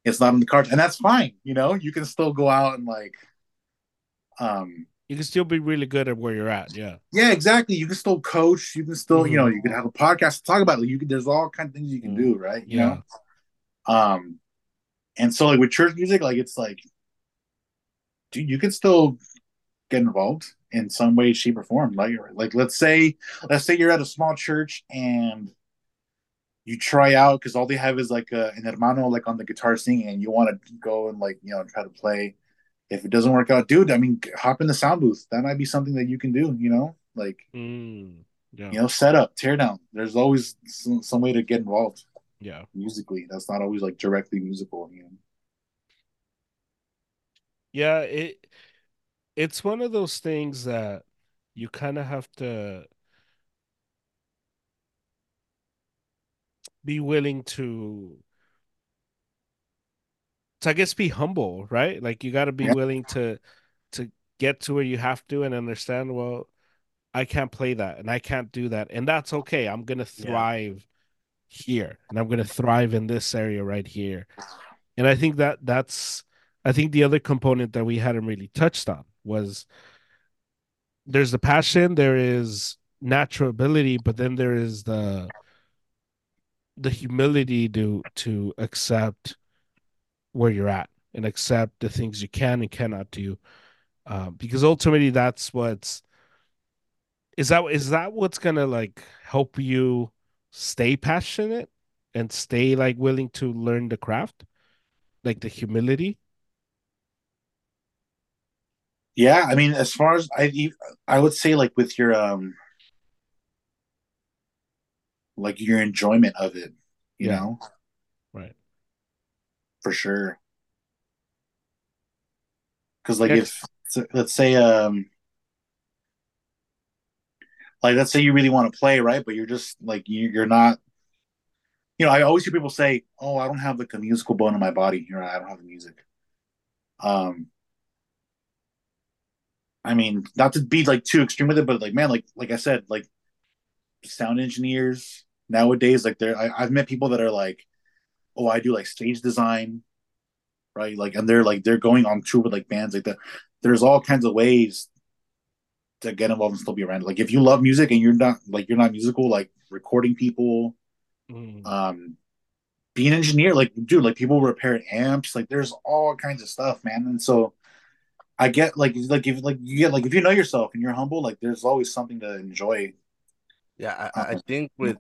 it's not in the cards, and that's fine. You know, you can still go out and like, um, you can still be really good at where you're at. Yeah, yeah, exactly. You can still coach. You can still, mm. you know, you can have a podcast to talk about it. You can, there's all kinds of things you can mm. do, right? You yeah. know, um, and so like with church music, like it's like, dude, you can still get involved in some way, shape, or form. Like, like let's say, let's say you're at a small church and you try out because all they have is like a, an hermano like on the guitar singing, and you want to go and like, you know, try to play. If it doesn't work out, dude, I mean, hop in the sound booth. That might be something that you can do, you know, like, mm, yeah. you know, set up, tear down. There's always some, some way to get involved. Yeah. Musically. That's not always like directly musical. You know? Yeah. It, it's one of those things that you kind of have to be willing to, to I guess, be humble, right? Like you got to be yeah. willing to, to get to where you have to and understand, well, I can't play that and I can't do that. And that's okay. I'm going to thrive yeah. here and I'm going to thrive in this area right here. And I think that that's, I think the other component that we hadn't really touched on was there's the passion, there is natural ability, but then there is the, the humility to to accept where you're at and accept the things you can and cannot do, uh, because ultimately that's what's is that is that what's gonna like help you stay passionate and stay like willing to learn the craft, like the humility. Yeah, I mean, as far as I I would say, like with your um. like your enjoyment of it, you yeah. know? Right. For sure. Cause like yes. if, let's say, um, like, let's say you really want to play, right? But you're just like, you, you're not, you know, I always hear people say, oh, I don't have like a musical bone in my body. You know, I don't have the music. Um, I mean, not to be like too extreme with it, but like, man, like, like I said, like sound engineers, nowadays, like they're, I, I've met people that are like, oh, I do like stage design, right? Like, and they're like, they're going on tour with like bands like that. There's all kinds of ways to get involved and still be around. Like, if you love music and you're not like, you're not musical, like recording people, mm. um, be an engineer, like, dude, like people repair amps, like there's all kinds of stuff, man. And so I get like, like if like you get like, if you know yourself and you're humble, like there's always something to enjoy. Yeah, I, I think with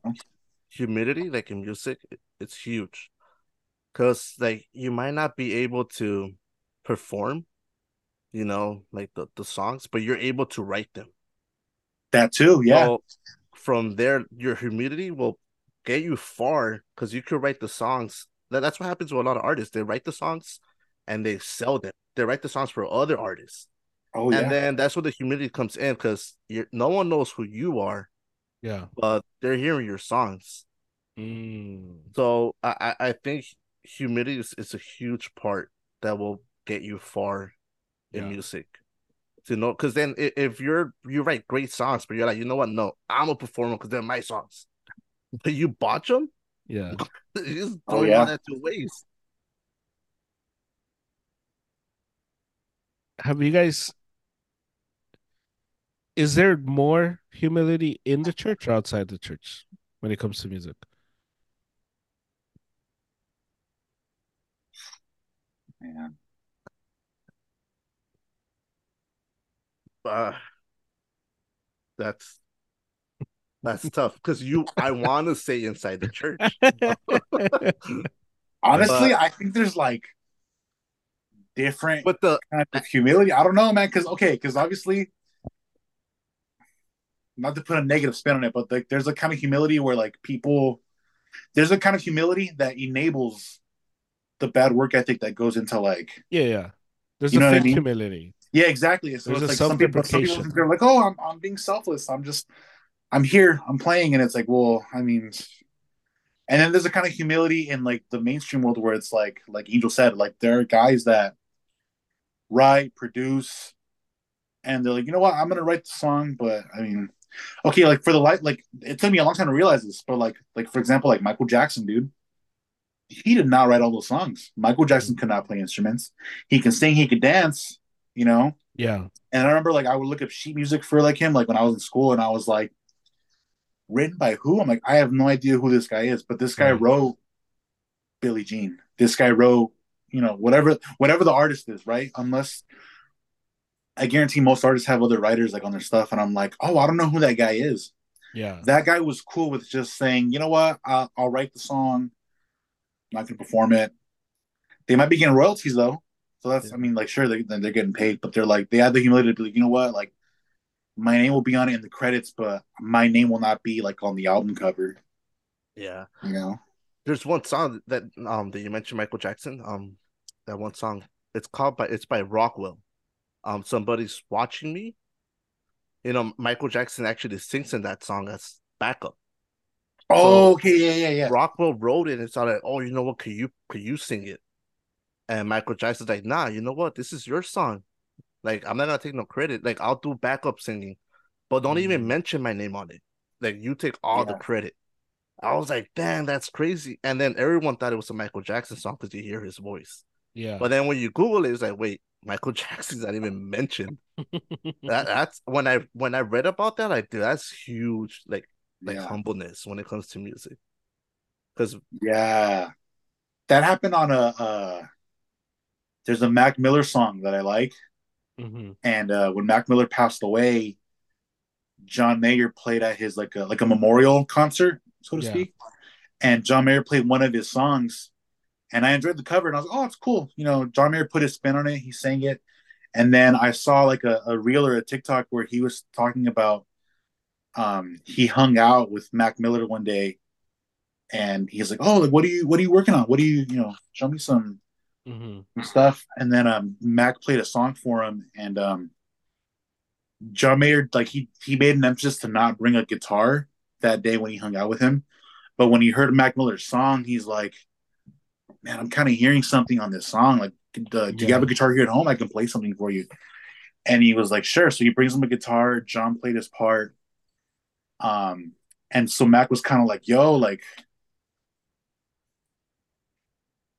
humility, like in music, it's huge. Because, like, you might not be able to perform, you know, like the, the songs, but you're able to write them. That too, yeah. So from there, your humility will get you far because you could write the songs. That, that's what happens with a lot of artists. They write the songs and they sell them. They write the songs for other artists. Oh, and yeah. then that's where the humility comes in because no one knows who you are. Yeah, but they're hearing your songs, mm. so I, I think humility is, is a huge part that will get you far in yeah. music. To know, because then if you're you write great songs, but you're like, you know what? No, I'm a performer because they're my songs. But you botch them, yeah. you just throw oh, yeah. that to waste. Have you guys? Is there more humility in the church or outside the church? when it comes to music? Yeah. Uh, that's that's tough because you. I want to say inside the church. Honestly, but, I think there's like different, but the kind of humility. I don't know, man. Because okay, because obviously, not to put a negative spin on it, but like there's a kind of humility where like people, there's a kind of humility that enables the bad work ethic that goes into like yeah, yeah. There's you know a fake I mean? humility. Yeah, exactly. So There's it's like some people, some people they're like, "Oh, I'm I'm being selfless. I'm just, I'm here. I'm playing." And it's like, well, I mean, and then there's a kind of humility in like the mainstream world where it's like, like Angel said, like there are guys that write, produce, and they're like, you know what, I'm gonna write the song, but I mean, okay, like for the light, like it took me a long time to realize this, but like, like for example, like Michael Jackson, dude. He did not write all those songs. Michael Jackson could not play instruments. He can sing. He could dance. You know, yeah. And I remember, like, I would look up sheet music for like him, like when I was in school, and I was like, "Written by who?" I'm like, I have no idea who this guy is, but this guy right. wrote Billie Jean. This guy wrote, you know, whatever, whatever the artist is, right? Unless I guarantee most artists have other writers like on their stuff, and I'm like, oh, I don't know who that guy is. Yeah, that guy was cool with just saying, you know what, I'll, I'll write the song. I'm not gonna perform it. They might be getting royalties though. So that's, yeah. I mean, like, sure, they, they're getting paid, but they're like, they had the humility to be like, you know what? Like, my name will be on it in the credits, but my name will not be, like, on the album cover. Yeah. You know? There's one song that um that you mentioned, Michael Jackson. Um, That one song, it's called by, it's by Rockwell. Um, Somebody's Watching Me. You know, Michael Jackson actually sings in that song as backup. Oh, so okay, yeah, yeah, yeah. Rockwell wrote it and saw that, oh, you know what, could you, could you sing it? And Michael Jackson's like, nah, you know what? This is your song. Like, I'm not going to take no credit. Like, I'll do backup singing. But don't mm-hmm. even mention my name on it. Like, you take all yeah. the credit. I was like, damn, that's crazy. And then everyone thought it was a Michael Jackson song because you hear his voice. Yeah. But then when you Google it, it's like, wait, Michael Jackson's not even mentioned. that, that's when I when I read about that, like, dude, that's huge, like, like yeah. humbleness when it comes to music. Because yeah. That happened on a... a... There's a Mac Miller song that I like. Mm-hmm. And uh, when Mac Miller passed away, John Mayer played at his like a, like a memorial concert, so to yeah. speak. And John Mayer played one of his songs. And I enjoyed the cover. And I was like, oh, it's cool. You know, John Mayer put his spin on it. He sang it. And then I saw like a, a reel or a TikTok where he was talking about um, he hung out with Mac Miller one day. And he's like, oh, like, what are you, what are you working on? What do you, you know, show me some Mm-hmm. stuff. And then um Mac played a song for him, and um John Mayer, like he he made an emphasis to not bring a guitar that day when he hung out with him, but when he heard Mac Miller's song, he's like, man, I'm kind of hearing something on this song, like uh, do yeah. you have a guitar here at home? I can play something for you. And he was like, sure. So he brings him a guitar. John played his part, um and so Mac was kind of like, yo, like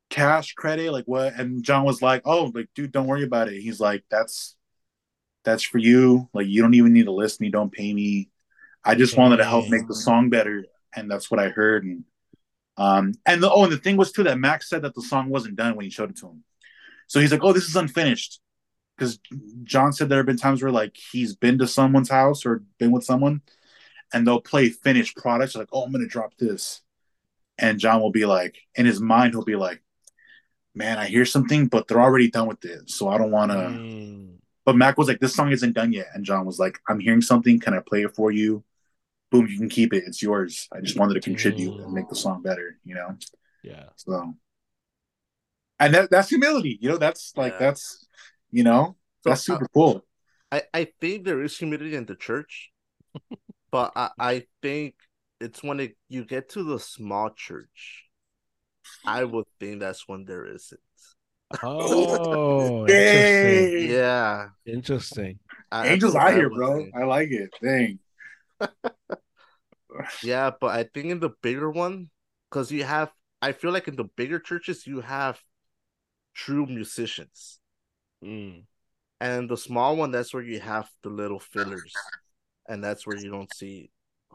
cash credit, like what? And John was like, oh, like, dude, don't worry about it. He's like, that's that's for you. Like, you don't even need to list me, don't pay me. I just wanted to help make the song better. And that's what I heard. And um and the oh and the thing was too that Max said that the song wasn't done when he showed it to him. So he's like, oh, this is unfinished. Because John said there have been times where like he's been to someone's house or been with someone and they'll play finished products, like, oh, I'm gonna drop this. And John will be like, in his mind, he'll be like, man, I hear something, but they're already done with it, so I don't want to. Mm. But Mac was like, this song isn't done yet. And John was like, I'm hearing something. Can I play it for you? Boom, you can keep it. It's yours. I just wanted to contribute mm. and make the song better, you know? Yeah. So, and that, that's humility, you know? That's like, yeah. that's, you know, so, that's super uh, cool. I, I think there is humility in the church, but I, I think it's when it, you get to the small church. I would think that's when there isn't. Oh, interesting. Yeah, interesting. I, Angel's out here, bro. Think. I like it. Dang. Yeah, but I think in the bigger one, because you have, I feel like in the bigger churches you have true musicians, mm. and the small one, that's where you have the little fillers, and that's where you don't see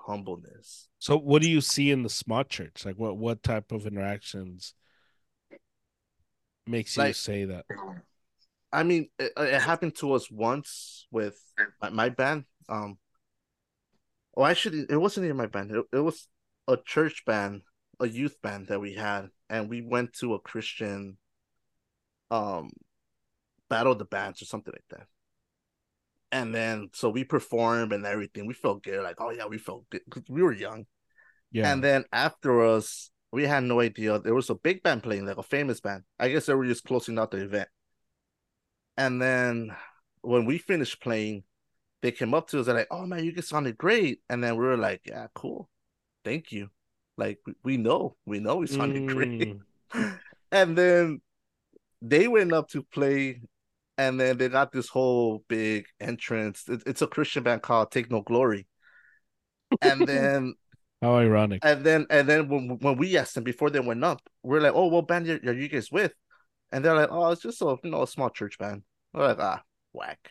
humbleness. So what do you see in the small church? Like what, what type of interactions makes you like, say that? I mean, it, it happened to us once with my, my band. Um, oh, actually, it wasn't even my band. It, it was a church band, a youth band that we had. And we went to a Christian um, battle of the bands or something like that. And then, so we performed and everything. We felt good. Like, oh, yeah, we felt good. Because we were young. Yeah. And then after us, we had no idea. There was a big band playing, like a famous band. I guess they were just closing out the event. And then when we finished playing, they came up to us. They're like, oh, man, you guys sounded great. And then we were like, yeah, cool. Thank you. Like, we know. We know we sounded mm. great. And then they went up to play. And then they got this whole big entrance. It's a Christian band called Take No Glory. And then how ironic. And then and then when when we asked them before they went up, we're like, "Oh, what band are you guys with?" And they're like, "Oh, it's just a you know a small church band." We're like, "Ah, whack."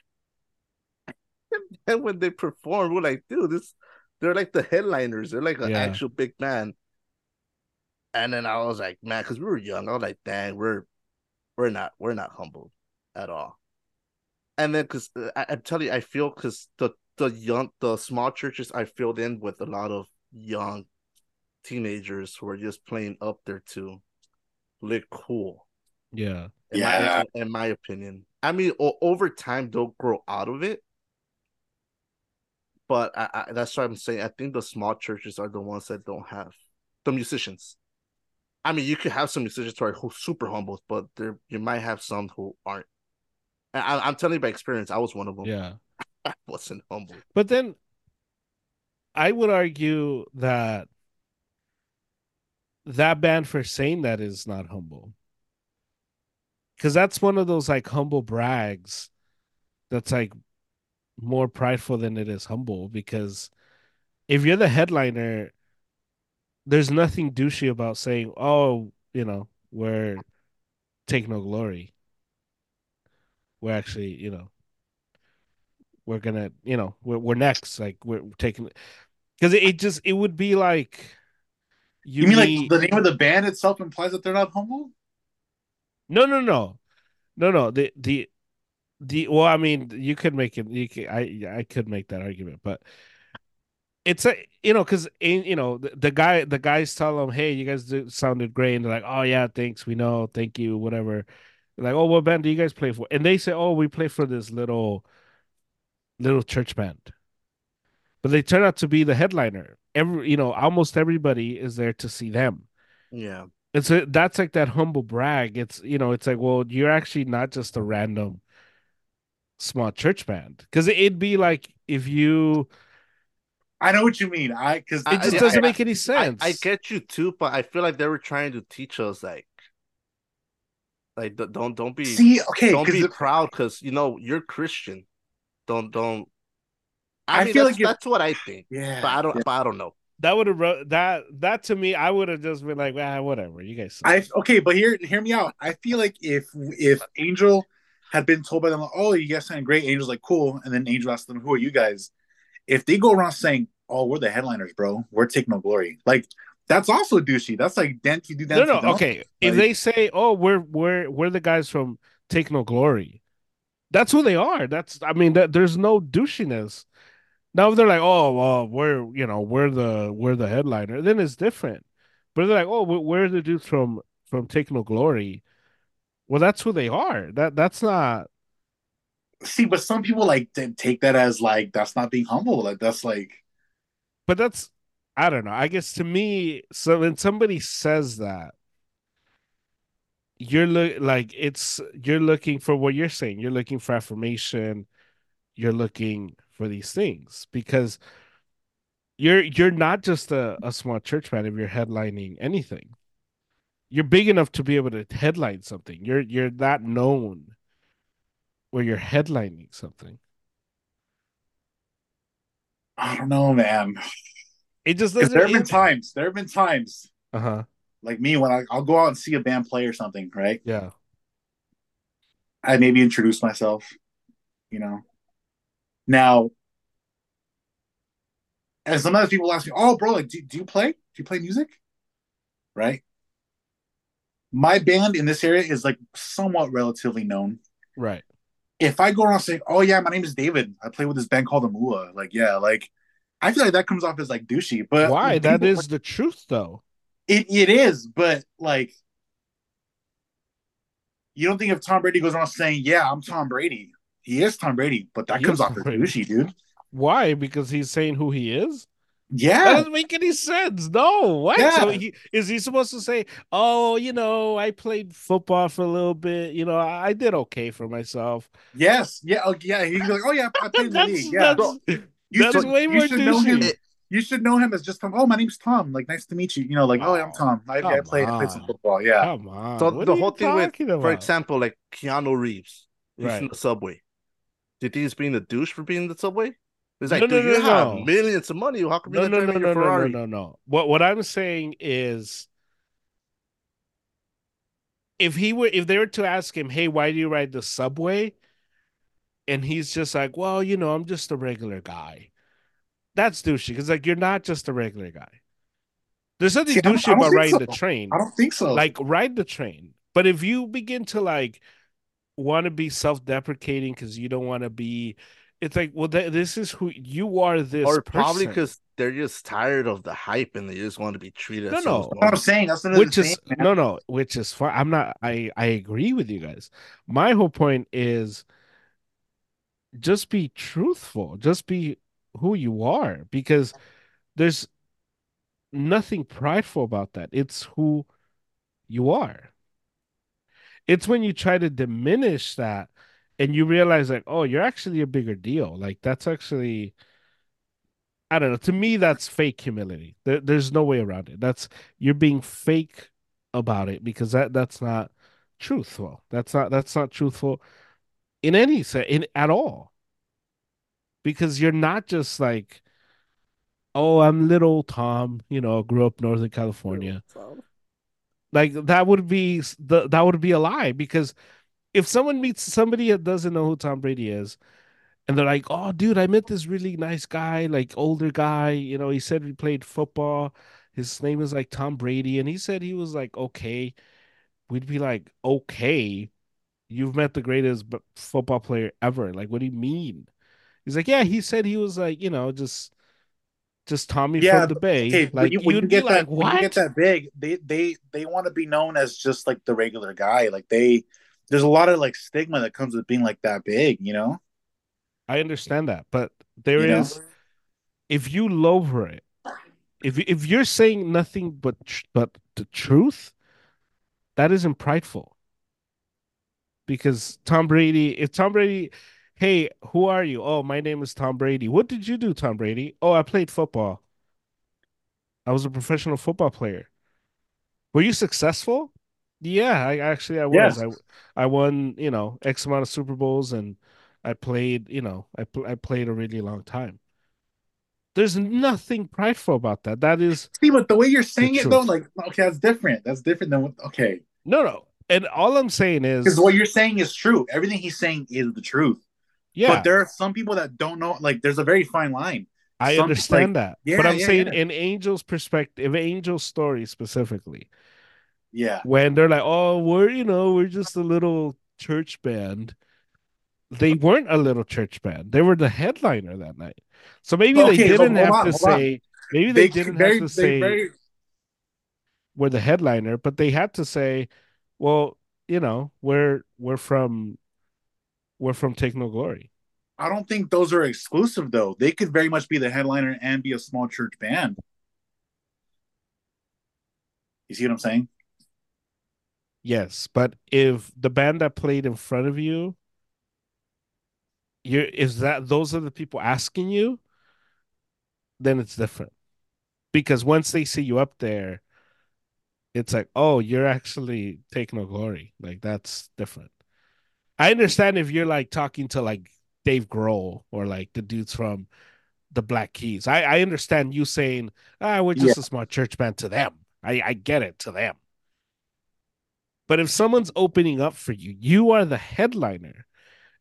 And then when they perform, we're like, "Dude, this they're like the headliners. They're like an yeah. actual big band." And then I was like, "Man," because we were young. I was like, "Dang, we're we're not we're not humbled." At all. And then because I'm telling you, I feel because the the young the small churches I filled in with a lot of young teenagers who are just playing up there to look cool. Yeah, in yeah. My, in my opinion, I mean, o- over time they'll grow out of it. But I, I, that's what I'm saying. I think the small churches are the ones that don't have the musicians. I mean, you could have some musicians who are super humble, but there you might have some who aren't. I, I'm telling you by experience, I was one of them. Yeah, I wasn't humble. But then, I would argue that that band for saying that is not humble, because that's one of those like humble brags, that's like more prideful than it is humble. Because if you're the headliner, there's nothing douchey about saying, "Oh, you know, we're Take No Glory. We're actually, you know, we're gonna, you know, we're we're next. Like we're taking," because it, it just it would be like you, you mean need... like the name of the band itself implies that they're not humble. No, no, no, no, no. The the the well, I mean, you could make it. You could, I I could make that argument, but it's a you know because you know the, the guy the guys tell them, "Hey, you guys do, sounded great," and they're like, "Oh yeah, thanks, we know, thank you, whatever." Like, "Oh, what band do you guys play for?" And they say, "Oh, we play for this little little church band." But they turn out to be the headliner. Every you know, almost everybody is there to see them. Yeah. And so that's like that humble brag. It's you know, it's like, well, you're actually not just a random small church band. Because it'd be like if you I know what you mean. I because it just I, doesn't I, make any sense. I, I get you too, but I feel like they were trying to teach us like Like don't don't be See, okay, don't be it, proud because you know you're Christian. Don't don't. I, I mean, feel that's, like that's what I think. Yeah, but I don't. Yeah. But I don't know. That would have that that to me. I would have just been like, ah, whatever. You guys. Suck. I okay, but hear hear me out. I feel like if if Angel had been told by them, "Oh, you guys sound great," Angel's like, "Cool," and then Angel asked them, "Who are you guys?" If they go around saying, "Oh, we're the headliners, bro. We're Take No Glory," like. That's also douchey. That's like dent you do that. No, no, don't. Okay. Like, if they say, "Oh, we're we're we're the guys from Take No Glory," that's who they are. That's I mean, that, there's no douchiness. Now if they're like, "Oh, well, we're you know we're the we're the headliner," then it's different. But they're like, "Oh, we're the dudes from from Take No Glory." Well, that's who they are. That that's not. See, but some people like take that as like that's not being humble. Like that's like, but that's. I don't know. I guess to me, so when somebody says that, you're look like it's you're looking for what you're saying. You're looking for affirmation. You're looking for these things because you're you're not just a, a small church band if you're headlining anything. You're big enough to be able to headline something. You're you're that known where you're headlining something. I don't know, man. It just doesn't. There have been times. There have been times. Uh huh. Like me, when I, I'll go out and see a band play or something, right? Yeah. I maybe introduce myself, you know. Now, And sometimes people ask me, "Oh, bro, like, do, do you play? Do you play music?" Right? My band in this area is like somewhat relatively known. Right. If I go around saying, "Oh yeah, my name is David. I play with this band called the Moolah," like yeah, like I feel like that comes off as like douchey. But why? That is like, the truth, though. It it is, but like, you don't think if Tom Brady goes around saying, "Yeah, I'm Tom Brady," he is Tom Brady, but that he comes off as douchey, dude. Why? Because he's saying who he is? Yeah. That doesn't make any sense. No. What? Yeah. So he, is he supposed to say, oh, you know, I played football for a little bit. You know, I, I did okay for myself. Yes. Yeah. Oh, yeah. He's like, oh, yeah, I played in the league. Yeah. That's, you that's should, way you more should know him. You should know him as just, Tom. Oh, my name's Tom. Like, nice to meet you. You know, like, oh, oh I'm Tom. I, I, played, I played some football. Yeah. Come on. So what the whole thing with, about? For example, like Keanu Reeves. He's right. in the subway. Did he just being a douche for being in the subway? It's like, no, dude, no, you no, have no. millions of money. How come no, you no, no, no, Ferrari? no, no, no. What what I'm saying is, if he were, if they were to ask him, hey, why do you ride the subway? And he's just like, well, you know, I'm just a regular guy. That's douchey because like you're not just a regular guy. There's nothing See, douchey about riding so. the train. I don't think so. Like ride the train, but if you begin to like want to be self-deprecating because you don't want to be. It's like, well, th- this is who you are. This or probably because they're just tired of the hype and they just want to be treated. No, as no, that's what I'm saying. That's another which thing, is man. no, no, which is fine. I'm not. I I agree with you guys. My whole point is just be truthful. Just be who you are because there's nothing prideful about that. It's who you are. It's when you try to diminish that. And you realize, like, oh, you're actually a bigger deal. Like, that's actually, I don't know. To me, that's fake humility. There, there's no way around it. That's, you're being fake about it because that, that's not truthful. That's not, that's not truthful in any sense, in, at all. Because you're not just like, oh, I'm little Tom, you know, grew up in Northern California. Like, that would be, the, that would be a lie because if someone meets somebody that doesn't know who Tom Brady is, and they're like, oh, dude, I met this really nice guy, like older guy, you know, he said he played football. His name is like Tom Brady. And he said he was like, okay, we'd be like, okay, you've met the greatest b- football player ever. Like, what do you mean? He's like, yeah, he said he was like, you know, just, just Tommy yeah, from the Bay. Hey, like, when you, when you'd you get be that, like, what? When you get that big, they, they, they want to be known as just like the regular guy. Like they, There's a lot of like stigma that comes with being like that big, you know? I understand that, but there you is know? if you lower it, if if you're saying nothing but but the truth, that isn't prideful. Because Tom Brady, if Tom Brady, hey, who are you? Oh, my name is Tom Brady. What did you do, Tom Brady? Oh, I played football. I was a professional football player. Were you successful? Yeah, I actually I was. Yes. I I won, you know, X amount of Super Bowls and I played, you know, I pl- I played a really long time. There's nothing prideful about that. That is See, but the way you're saying it though, like okay, that's different. That's different than what okay. No, no. And all I'm saying is because what you're saying is true. Everything he's saying is the truth. Yeah. But there are some people that don't know, like there's a very fine line. I some, understand like, that. Yeah, but I'm yeah, saying yeah. in Angel's perspective, Angel's story specifically. Yeah, when they're like, oh, we're, you know, we're just a little church band. They weren't a little church band. They were the headliner that night. So maybe okay, they didn't so have on, to say, on. maybe they, they didn't very, have to say very... we're the headliner, but they had to say, well, you know, we're, we're from, we're from Take No Glory. I don't think those are exclusive though. They could very much be the headliner and be a small church band. You see what I'm saying? Yes, but if the band that played in front of you, you is that those are the people asking you, then it's different. Because once they see you up there, it's like, oh, you're actually taking a glory. Like, that's different. I understand if you're, like, talking to, like, Dave Grohl or, like, the dudes from the Black Keys. I, I understand you saying, ah, we're just yeah. a small church band to them. I, I get it, to them. But if someone's opening up for you, you are the headliner.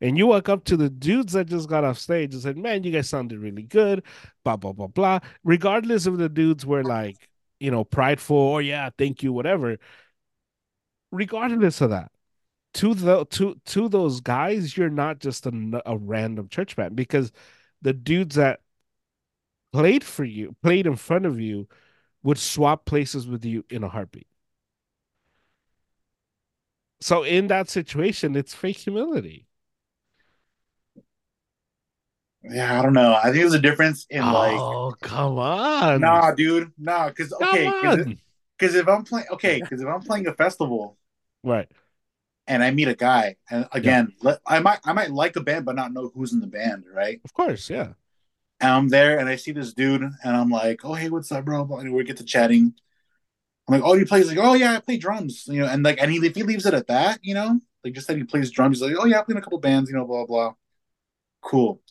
and you walk up to the dudes that just got off stage and said, man, you guys sounded really good, blah, blah, blah, blah, regardless of the dudes were like, you know, prideful or yeah, thank you, whatever. Regardless of that, to the to to those guys, you're not just a, a random church band, because the dudes that played for you, played in front of you, would swap places with you in a heartbeat. So in that situation, it's fake humility. Yeah, I don't know. I think there's a difference in oh, like. Oh, come on. Nah, dude. Nah, because okay, because if I'm playing, okay, because if I'm playing a festival, right, and I meet a guy, and again, yeah. let, I might I might like a band, but not know who's in the band, right? Of course, yeah. And I'm there, and I see this dude, and I'm like, "Oh, hey, what's up, bro?" And we get to chatting. I'm like, "Oh, you play?" He's like, "Oh, yeah, I play drums," you know. And like, and he if he leaves it at that, you know, like just that he plays drums. He's like, "Oh, yeah, I play in a couple bands," you know, blah blah. Cool.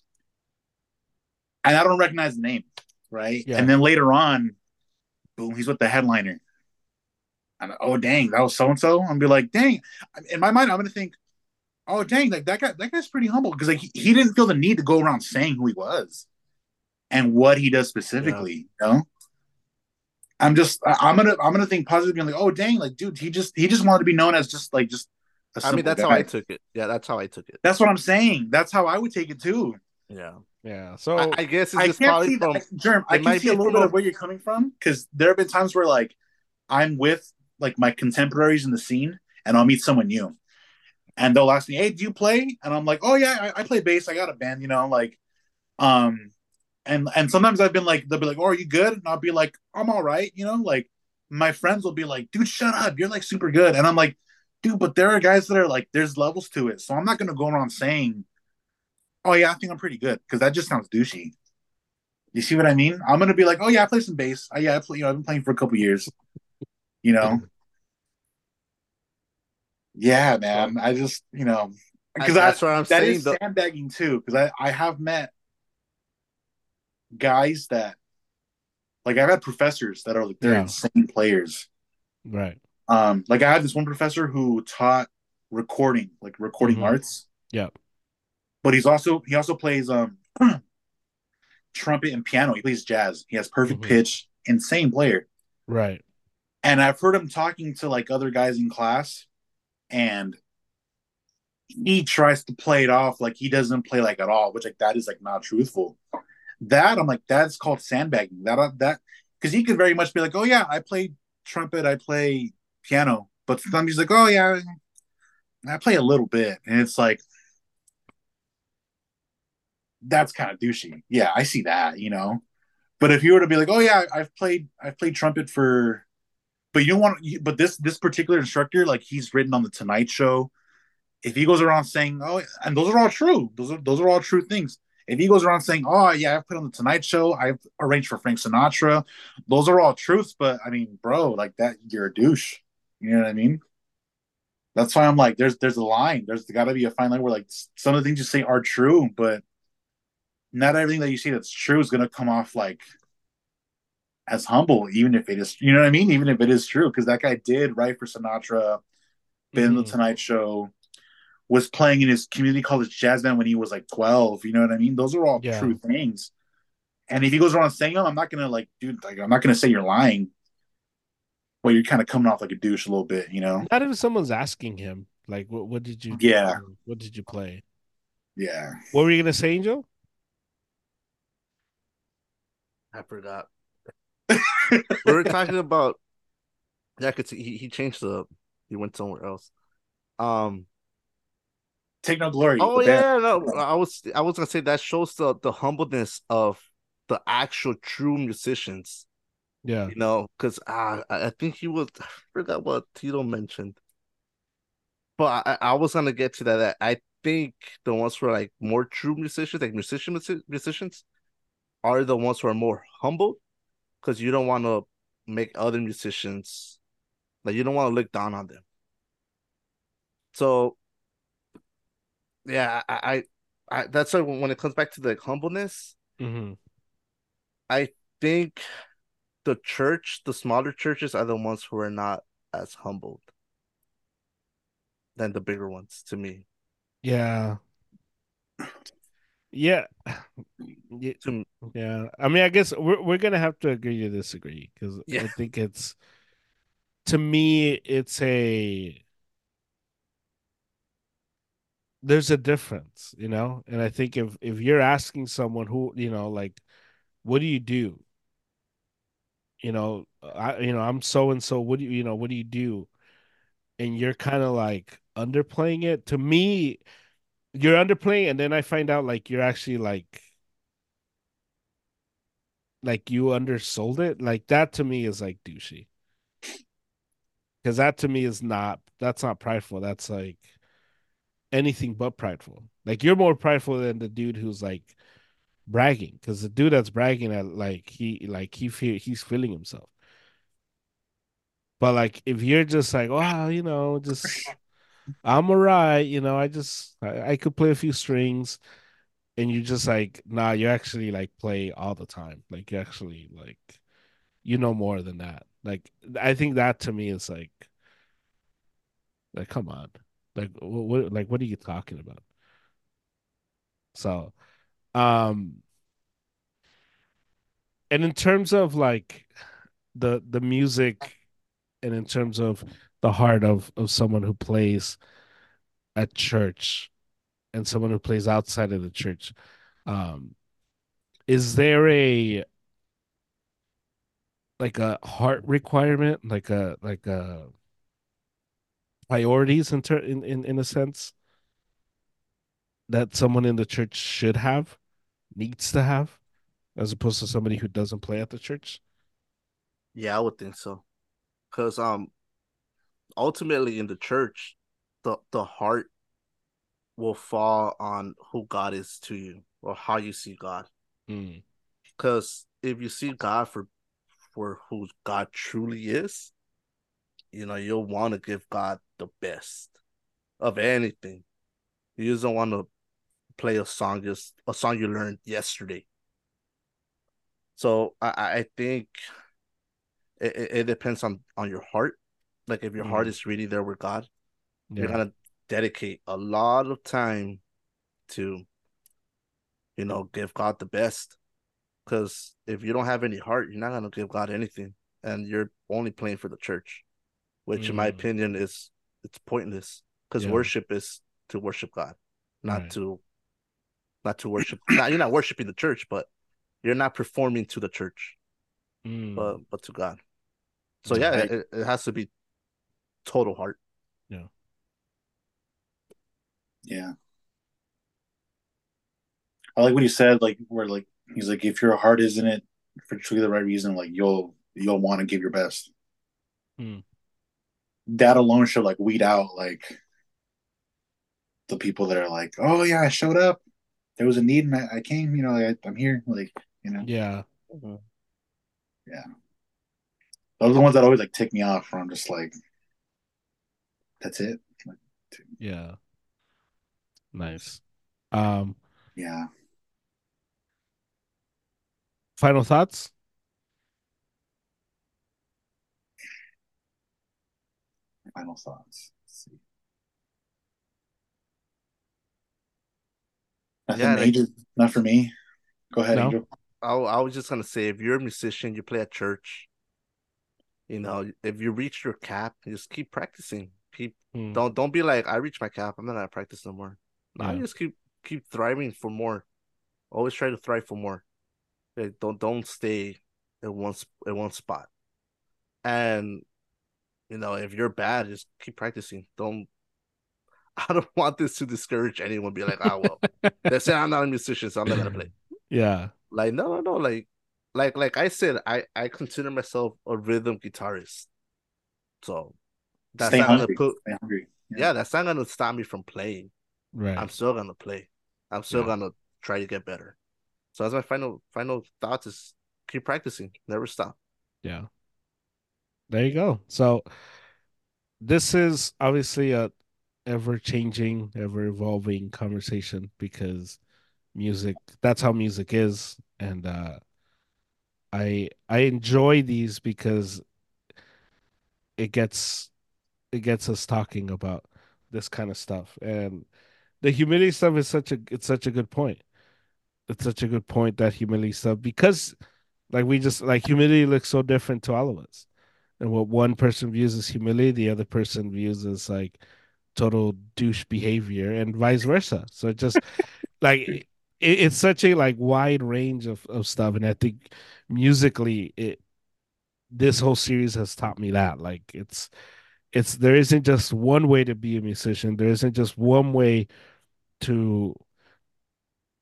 And I don't recognize the name, right? Yeah. And then later on, boom, he's with the headliner. I'm like, oh, dang, that was so-and-so? I'm going to be like, dang. In my mind, I'm going to think, oh, dang, like that guy, that guy's pretty humble. Because like he, he didn't feel the need to go around saying who he was and what he does specifically, yeah. you know? I'm just, I'm going to I'm gonna think positively. I'm like, oh, dang, like, dude, he just he just wanted to be known as just, like, just a simple I mean, that's guy. How I took it. Yeah, that's how I took it. That's what I'm saying. That's how I would take it, too. Yeah. Yeah, so I, I guess it's just I probably from that, Germ. I can see a little bit of where you're coming from, because there have been times where like I'm with like my contemporaries in the scene, and I'll meet someone new, and they'll ask me, "Hey, do you play?" And I'm like, "Oh yeah, I, I play bass. I got a band, you know." Like, um, and and sometimes I've been like, they'll be like, "Oh, are you good?" And I'll be like, "I'm all right," you know. Like my friends will be like, "Dude, shut up. You're like super good," and I'm like, "Dude, but there are guys that are like, there's levels to it, so I'm not gonna go around saying." Oh, yeah, I think I'm pretty good, because that just sounds douchey. You see what I mean? I'm going to be like, oh, yeah, I play some bass. Oh, yeah, I play, you know, I've been playing for a couple years, you know? Yeah, man. I just, you know, because that's I, what I'm that saying. That is though. Sandbagging, too, because I, I have met guys that, like, I've had professors that are, like, they're yeah. insane players. Right. Um, Like, I had this one professor who taught recording, like, recording mm-hmm. arts. Yeah. But he's also he also plays um trumpet and piano. He plays jazz. He has perfect mm-hmm. pitch. Insane player. Right. And I've heard him talking to like other guys in class, and he tries to play it off like he doesn't play like at all, which like that is like not truthful. That I'm like that's called sandbagging. That that because he could very much be like, oh yeah, I play trumpet, I play piano, but sometimes he's like, oh yeah, I play a little bit, and it's like. That's kind of douchey. Yeah, I see that, you know. But if you were to be like, "Oh yeah, I've played, I've played trumpet for," but you don't want, you, but this this particular instructor, like he's written on The Tonight Show. If he goes around saying, "Oh," and those are all true. Those are those are all true things. If he goes around saying, "Oh yeah, I've played on The Tonight Show. I've arranged for Frank Sinatra," those are all truths. But I mean, bro, like that, you're a douche. You know what I mean? That's why I'm like, there's there's a line. There's got to be a fine line where like some of the things you say are true, but not everything that you see that's true is going to come off like as humble, even if it is, you know what I mean? Even if it is true, because that guy did write for Sinatra, been mm-hmm. on The Tonight Show, was playing in his community college jazz band when he was like twelve. You know what I mean? Those are all yeah. true things. And if he goes around saying them, I'm not going to like, dude, like, I'm not going to say you're lying. Well, you're kind of coming off like a douche a little bit, you know? Not if someone's asking him, like, what, what did you do? Yeah. What did you play? Yeah. What were you going to say, Angel? I forgot. We were talking about. Yeah, I could see he, he changed the. He went somewhere else. Um, Take No Glory. Oh yeah, no, I was I was gonna say that shows the the humbleness of the actual true musicians. Yeah, you know, because I I think he was I forgot what Tito mentioned, but I, I was gonna get to that. that I think the ones who are like more true musicians, like musician musicians. Are the ones who are more humble, because you don't want to make other musicians, like you don't want to look down on them. So, yeah, I, I, I that's why when it comes back to like humbleness, mm-hmm. I think the church, the smaller churches, are the ones who are not as humbled than the bigger ones, to me. Yeah, Yeah. Yeah. I mean, I guess we're we're gonna have to agree to disagree because yeah. I think it's to me, it's a there's a difference, you know? And I think if, if you're asking someone who, you know, like, what do you do? You know, I you know, I'm so and so, what do you you know, what do you do? And you're kind of like underplaying it. To me, you're underplaying, and then I find out like you're actually like, like you undersold it. Like that to me is like douchey, because that to me is not that's not prideful. That's like anything but prideful. Like you're more prideful than the dude who's like bragging, because the dude that's bragging at like he like he feel, he's feeling himself. But like if you're just like, wow, oh, you know, just. I'm all right, you know, I just I, I could play a few strings, and you just like, nah, you actually like play all the time. Like you actually like, you know, more than that. Like I think that to me is like, like come on, like what, like what are you talking about? So, um, and in terms of like the the music, and in terms of the heart of, of someone who plays at church and someone who plays outside of the church. Um, is there a like a heart requirement, like a like a priorities in ter- in, in in a sense that someone in the church should have, needs to have, as opposed to somebody who doesn't play at the church? Yeah, I would think so, because um. ultimately in the church, the, the heart will fall on who God is to you or how you see God. Because mm. if you see God for for who God truly is, you know, you'll want to give God the best of anything. You just don't want to play a song just a song you learned yesterday. So I, I think it, it depends on, on your heart. Like, if your mm. heart is really there with God, yeah. you're going to dedicate a lot of time to, you know, give God the best. Because if you don't have any heart, you're not going to give God anything. And you're only playing for the church, which, mm. in my opinion, is it's pointless. Because yeah. worship is to worship God, not right. to not to worship. Now, you're not worshiping the church, but you're not performing to the church, mm. but, but to God. So, yeah, right. it, it has to be total heart. Yeah. Yeah. I like what he said, like where like he's like, if your heart isn't it for truly the right reason, like you'll you'll want to give your best. Hmm. That alone should like weed out like the people that are like, oh yeah, I showed up. There was a need and I, I came, you know, I, I'm here. Like, you know. Yeah. Yeah. Those are the ones that always like tick me off where I'm just like, that's it. Yeah. Nice. Um, yeah. Final thoughts? Final thoughts. Let's see. Nothing yeah, major. Like, not for me. Go ahead, no? Angel. I, I was just going to say, if you're a musician, you play at church, you know, if you reach your cap, just keep practicing. Keep mm. don't don't be like, I reached my cap, I'm not gonna practice no more. No, yeah. just keep keep thriving for more. Always try to thrive for more. Like, don't don't stay in one in one spot. And you know, if you're bad, just keep practicing. Don't I don't want this to discourage anyone. Be like, oh well, they say I'm not a musician, so I'm not gonna play. Yeah, like no no no, like like like I said, I I consider myself a rhythm guitarist, so. That's Stay not hungry. Gonna put, Stay hungry. Yeah. yeah, that's not gonna stop me from playing. Right. I'm still gonna play. I'm still yeah. gonna try to get better. So that's my final final thoughts is keep practicing, never stop. Yeah. There you go. So this is obviously a ever changing, ever evolving conversation because music, that's how music is. And uh I I enjoy these because it gets It gets us talking about this kind of stuff, and the humility stuff is such a it's such a good point. It's such a good point, that humility stuff, because like we just like humility looks so different to all of us. And what one person views as humility, the other person views as like total douche behavior, and vice versa. So it just like it, it's such a like wide range of, of stuff. And I think musically it this whole series has taught me that. Like it's it's there isn't just one way to be a musician. There isn't just one way to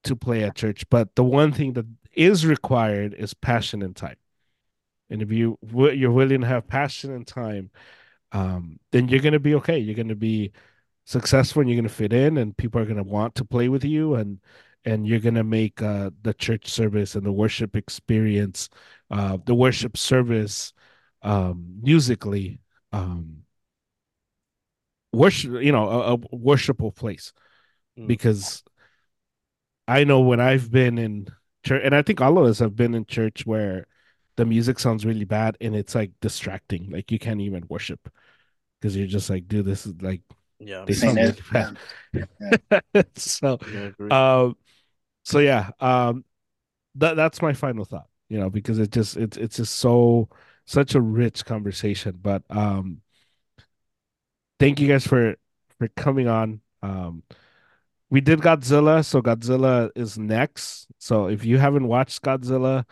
to play at church. But the one thing that is required is passion and time. And if you you're willing to have passion and time, um, then you're going to be okay. You're going to be successful, and you're going to fit in, and people are going to want to play with you, and and you're going to make uh, the church service and the worship experience, uh, the worship service, um, musically, um, worship. You know, a, a worshipful place, mm. because I know when I've been in church, and I think all of us have been in church where the music sounds really bad and it's like distracting. Like you can't even worship because you're just like, dude, this is like, yeah, they sound really bad. Yeah. so, yeah, um, so yeah, um, that that's my final thought. You know, because it just it's it's just so such a rich conversation. But um, thank you guys for for coming on. Um, we did Godzilla, so Godzilla is next. So if you haven't watched Godzilla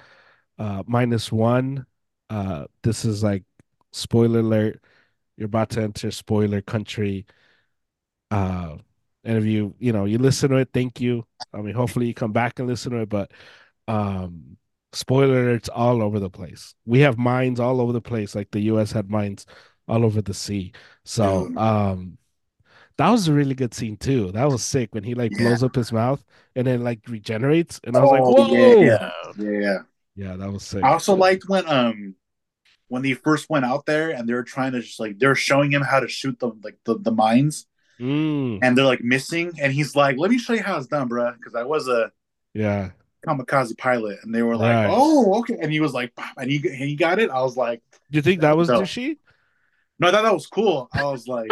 Uh, minus one, uh, this is like spoiler alert. You're about to enter spoiler country. Uh, and if you, you know, you listen to it, thank you. I mean, hopefully you come back and listen to it, but um, spoiler alerts all over the place. We have mines all over the place. Like the U S had mines all over the sea. So um, that was a really good scene too. That was sick when he like yeah. blows up his mouth and then like regenerates. And I was oh, like, whoa. Yeah. yeah. yeah. Yeah, that was sick. I also liked when um when they first went out there and they were trying to just like they're showing him how to shoot the like the, the mines mm. and they're like missing, and he's like, let me show you how it's done, bro, because I was a yeah kamikaze pilot, and they were like, right. oh okay, and he was like, and he, he got it. I was like, do you think that was so, Dushi? No, I thought that was cool. I was like,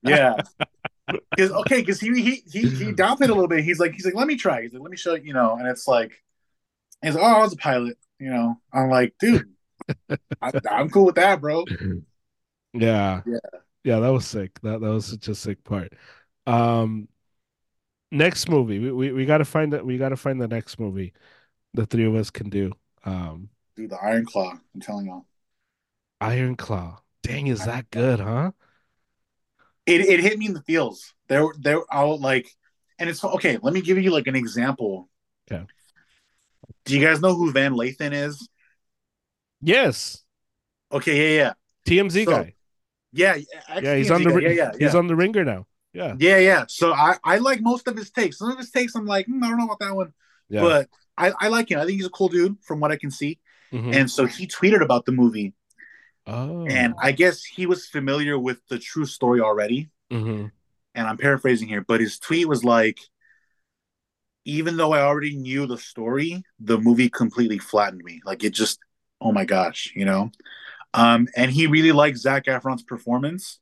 yeah, because okay, because he he he he downplayed a little bit. He's like he's like let me try. He's like let me show you, you know, and it's like. He's like, oh, I was a pilot, you know. I'm like, dude, I, I'm cool with that, bro. Yeah, yeah, yeah. That was sick. That that was such a sick part. Um, next movie, we we, we gotta find that. We gotta find the next movie the three of us can do. Um, dude, the Iron Claw. I'm telling y'all, Iron Claw. Dang, is Iron that good, huh? It it hit me in the feels. There there, I was like, and it's okay. Let me give you like an example. Okay. Do you guys know who Van Lathan is? Yes. Okay, yeah, yeah. T M Z so, guy. Yeah, yeah, he's T M Z on the guy. Yeah, yeah, he's yeah. on the ringer now. Yeah. Yeah, yeah. So I, I like most of his takes. Some of his takes I'm like, mm, I don't know about that one. Yeah. But I, I like him. I think he's a cool dude from what I can see. Mm-hmm. And so he tweeted about the movie. Oh. And I guess he was familiar with the true story already. Mm-hmm. And I'm paraphrasing here, but his tweet was like, even though I already knew the story, the movie completely flattened me. Like, it just, oh my gosh, you know? Um, and he really liked Zac Efron's performance.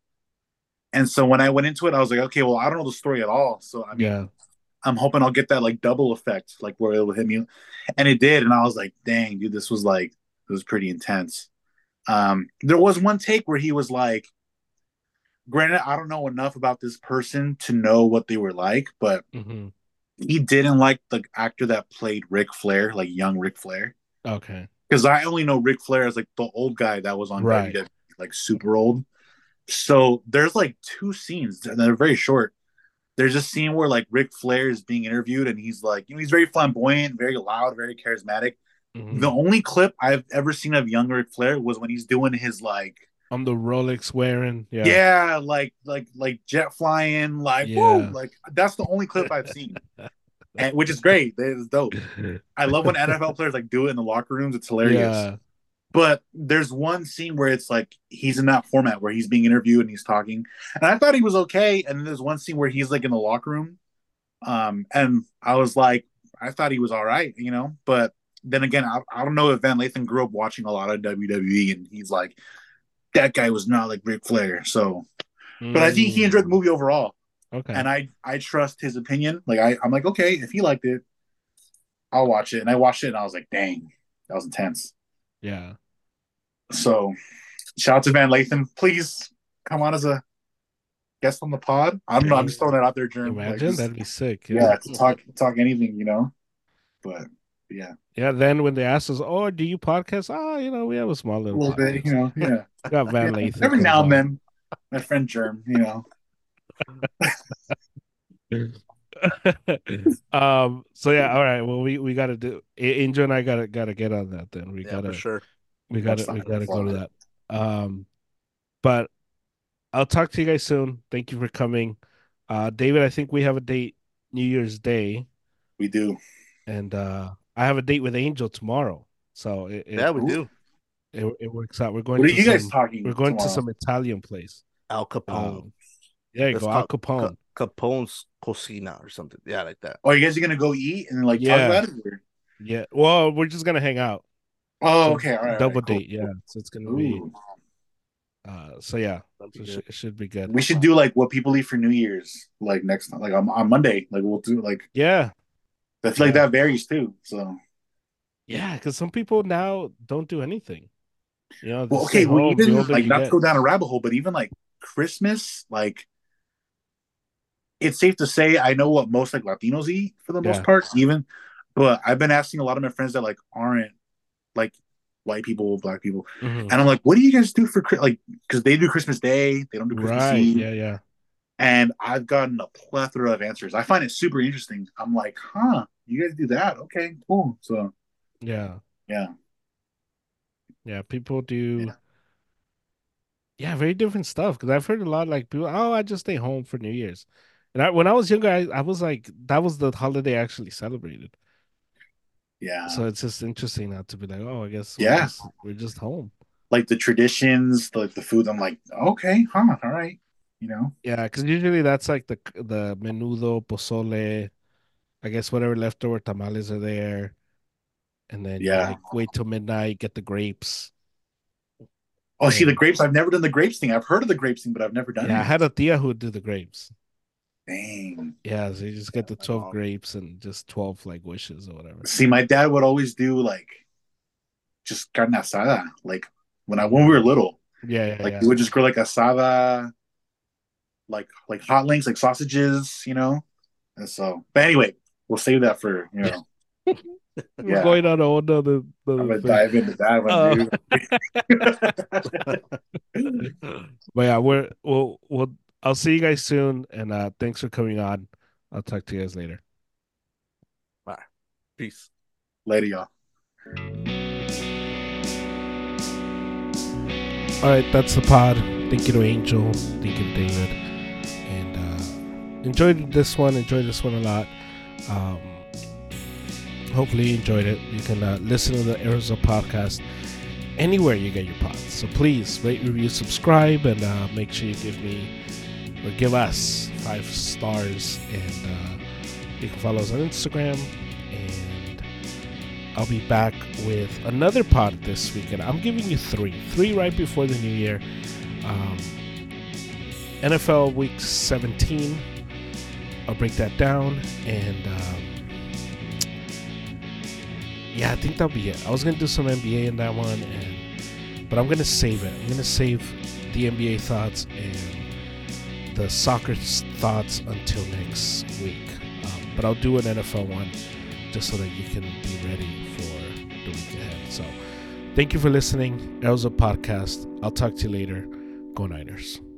And so when I went into it, I was like, okay, well, I don't know the story at all. So, I mean, yeah. I'm hoping I'll get that, like, double effect, like, where it will hit me. And it did. And I was like, dang, dude, this was, like, it was pretty intense. Um, there was one take where he was like, granted, I don't know enough about this person to know what they were like, but... Mm-hmm. He didn't like the actor that played Ric Flair, like young Ric Flair. Okay. Because I only know Ric Flair as like the old guy that was on right. W W E, like super old. So there's like two scenes that are very short. There's a scene where like Ric Flair is being interviewed and he's like, you know, he's very flamboyant, very loud, very charismatic. Mm-hmm. The only clip I've ever seen of young Ric Flair was when he's doing his like, I'm the Rolex wearing, yeah, yeah, like like like jet flying, like yeah. whoa, like that's the only clip I've seen, and, which is great. It's dope. I love when N F L players like do it in the locker rooms. It's hilarious. Yeah. But there's one scene where it's like he's in that format where he's being interviewed and he's talking, and I thought he was okay. And then there's one scene where he's like in the locker room, um, and I was like, I thought he was all right, you know. But then again, I, I don't know if Van Lathan grew up watching a lot of W W E, and he's like, that guy was not like Ric Flair, so. But mm. I think he enjoyed the movie overall. Okay. And I, I trust his opinion. Like I, I'm like, okay, if he liked it, I'll watch it. And I watched it and I was like, dang, that was intense. Yeah. So shout out to Van Lathan. Please come on as a guest on the pod. I'm yeah. I'm just throwing it out there, German. Imagine like, just, that'd be sick. Yeah, yeah to talk talk anything, you know. But yeah. Yeah, then when they asked us, oh, do you podcast? Oh, you know, we have a small little, a little bit, you know, yeah. Got Van yeah. Lathan. Every now and then, my friend Germ, you know. um so yeah, all right, well we we gotta do Angel and I gotta gotta get on that then. We yeah, gotta for sure we gotta we gotta go to that. Um but I'll talk to you guys soon. Thank you for coming. Uh David, I think we have a date New Year's Day. We do. And uh I have a date with Angel tomorrow. So it, it, yeah, we do. It it works out. We're going what to are you some, guys talking we're going tomorrow? to some Italian place. Al Capone. Um, there you Let's go, Al Capone. Ca- Capone's Cocina or something. Yeah, like that. Oh, you guys are going to go eat and like yeah. talk about it? Or... Yeah. Well, we're just going to hang out. Oh, okay. All right. Double right, cool. date. Yeah. So it's going to be. Uh, so yeah. So sh- it should be good. We should do like what people eat for New Year's, like next time, like on, on Monday. Like we'll do like. Yeah. That's yeah. like that varies too. So. Yeah. Because some people now don't do anything. You know, well, okay. Well, home, even like not get. to go down a rabbit hole, but even like Christmas, like. It's safe to say I know what most like Latinos eat for the yeah. most part, even. But I've been asking a lot of my friends that like aren't like white people, black people, mm-hmm. and I'm like, "What do you guys do for like?" Because they do Christmas Day, they don't do Christmas right. Eve. Yeah, yeah. And I've gotten a plethora of answers. I find it super interesting. I'm like, "Huh, you guys do that? Okay, cool." So, yeah, yeah, yeah. People do. Yeah. yeah, very different stuff. Because I've heard a lot like people, "Oh, I just stay home for New Year's." And I, when I was younger, I, I was like, that was the holiday I actually celebrated. Yeah. So it's just interesting now to be like, oh, I guess we're, yeah. just, we're just home. Like the traditions, like the, the food, I'm like, okay, huh, all right, you know? Yeah, because usually that's like the the menudo, pozole, I guess whatever leftover tamales are there. And then yeah. like, wait till midnight, get the grapes. Oh, and see, the grapes, I've never done the grapes thing. I've heard of the grapes thing, but I've never done yeah, it. Yeah, I had a tia who would do the grapes. Dang. Yeah, so you just get the twelve oh. grapes and just twelve like wishes or whatever. See, my dad would always do like just carne asada. Like when I when we were little, yeah, yeah like yeah. we would just grill like asada, like like hot links, like sausages, you know. And so, but anyway, we'll save that for you know. yeah. We're going on all another. I'm gonna thing. dive into that one. Dude. But yeah, we're we'll we'll. I'll see you guys soon, and uh, thanks for coming on. I'll talk to you guys later. Bye. Peace. Later, y'all. All right, that's the pod. Thank you to Angel. Thank you to David. And uh, enjoyed this one. Enjoyed this one a lot. Um, hopefully you enjoyed it. You can uh, listen to the Arizona podcast anywhere you get your pods. So please rate, review, subscribe, and uh, make sure you give me... or give us five stars, and uh, you can follow us on Instagram. And I'll be back with another pod this weekend. I'm giving you three, three right before the new year. Um, N F L Week seventeen. I'll break that down, and um, yeah, I think that'll be it. I was gonna do some N B A in that one, and but I'm gonna save it. I'm gonna save the N B A thoughts and the soccer thoughts until next week, um, but I'll do an N F L one just so that you can be ready for the week ahead. So thank you for listening. That was a podcast. I'll talk to you later. Go Niners.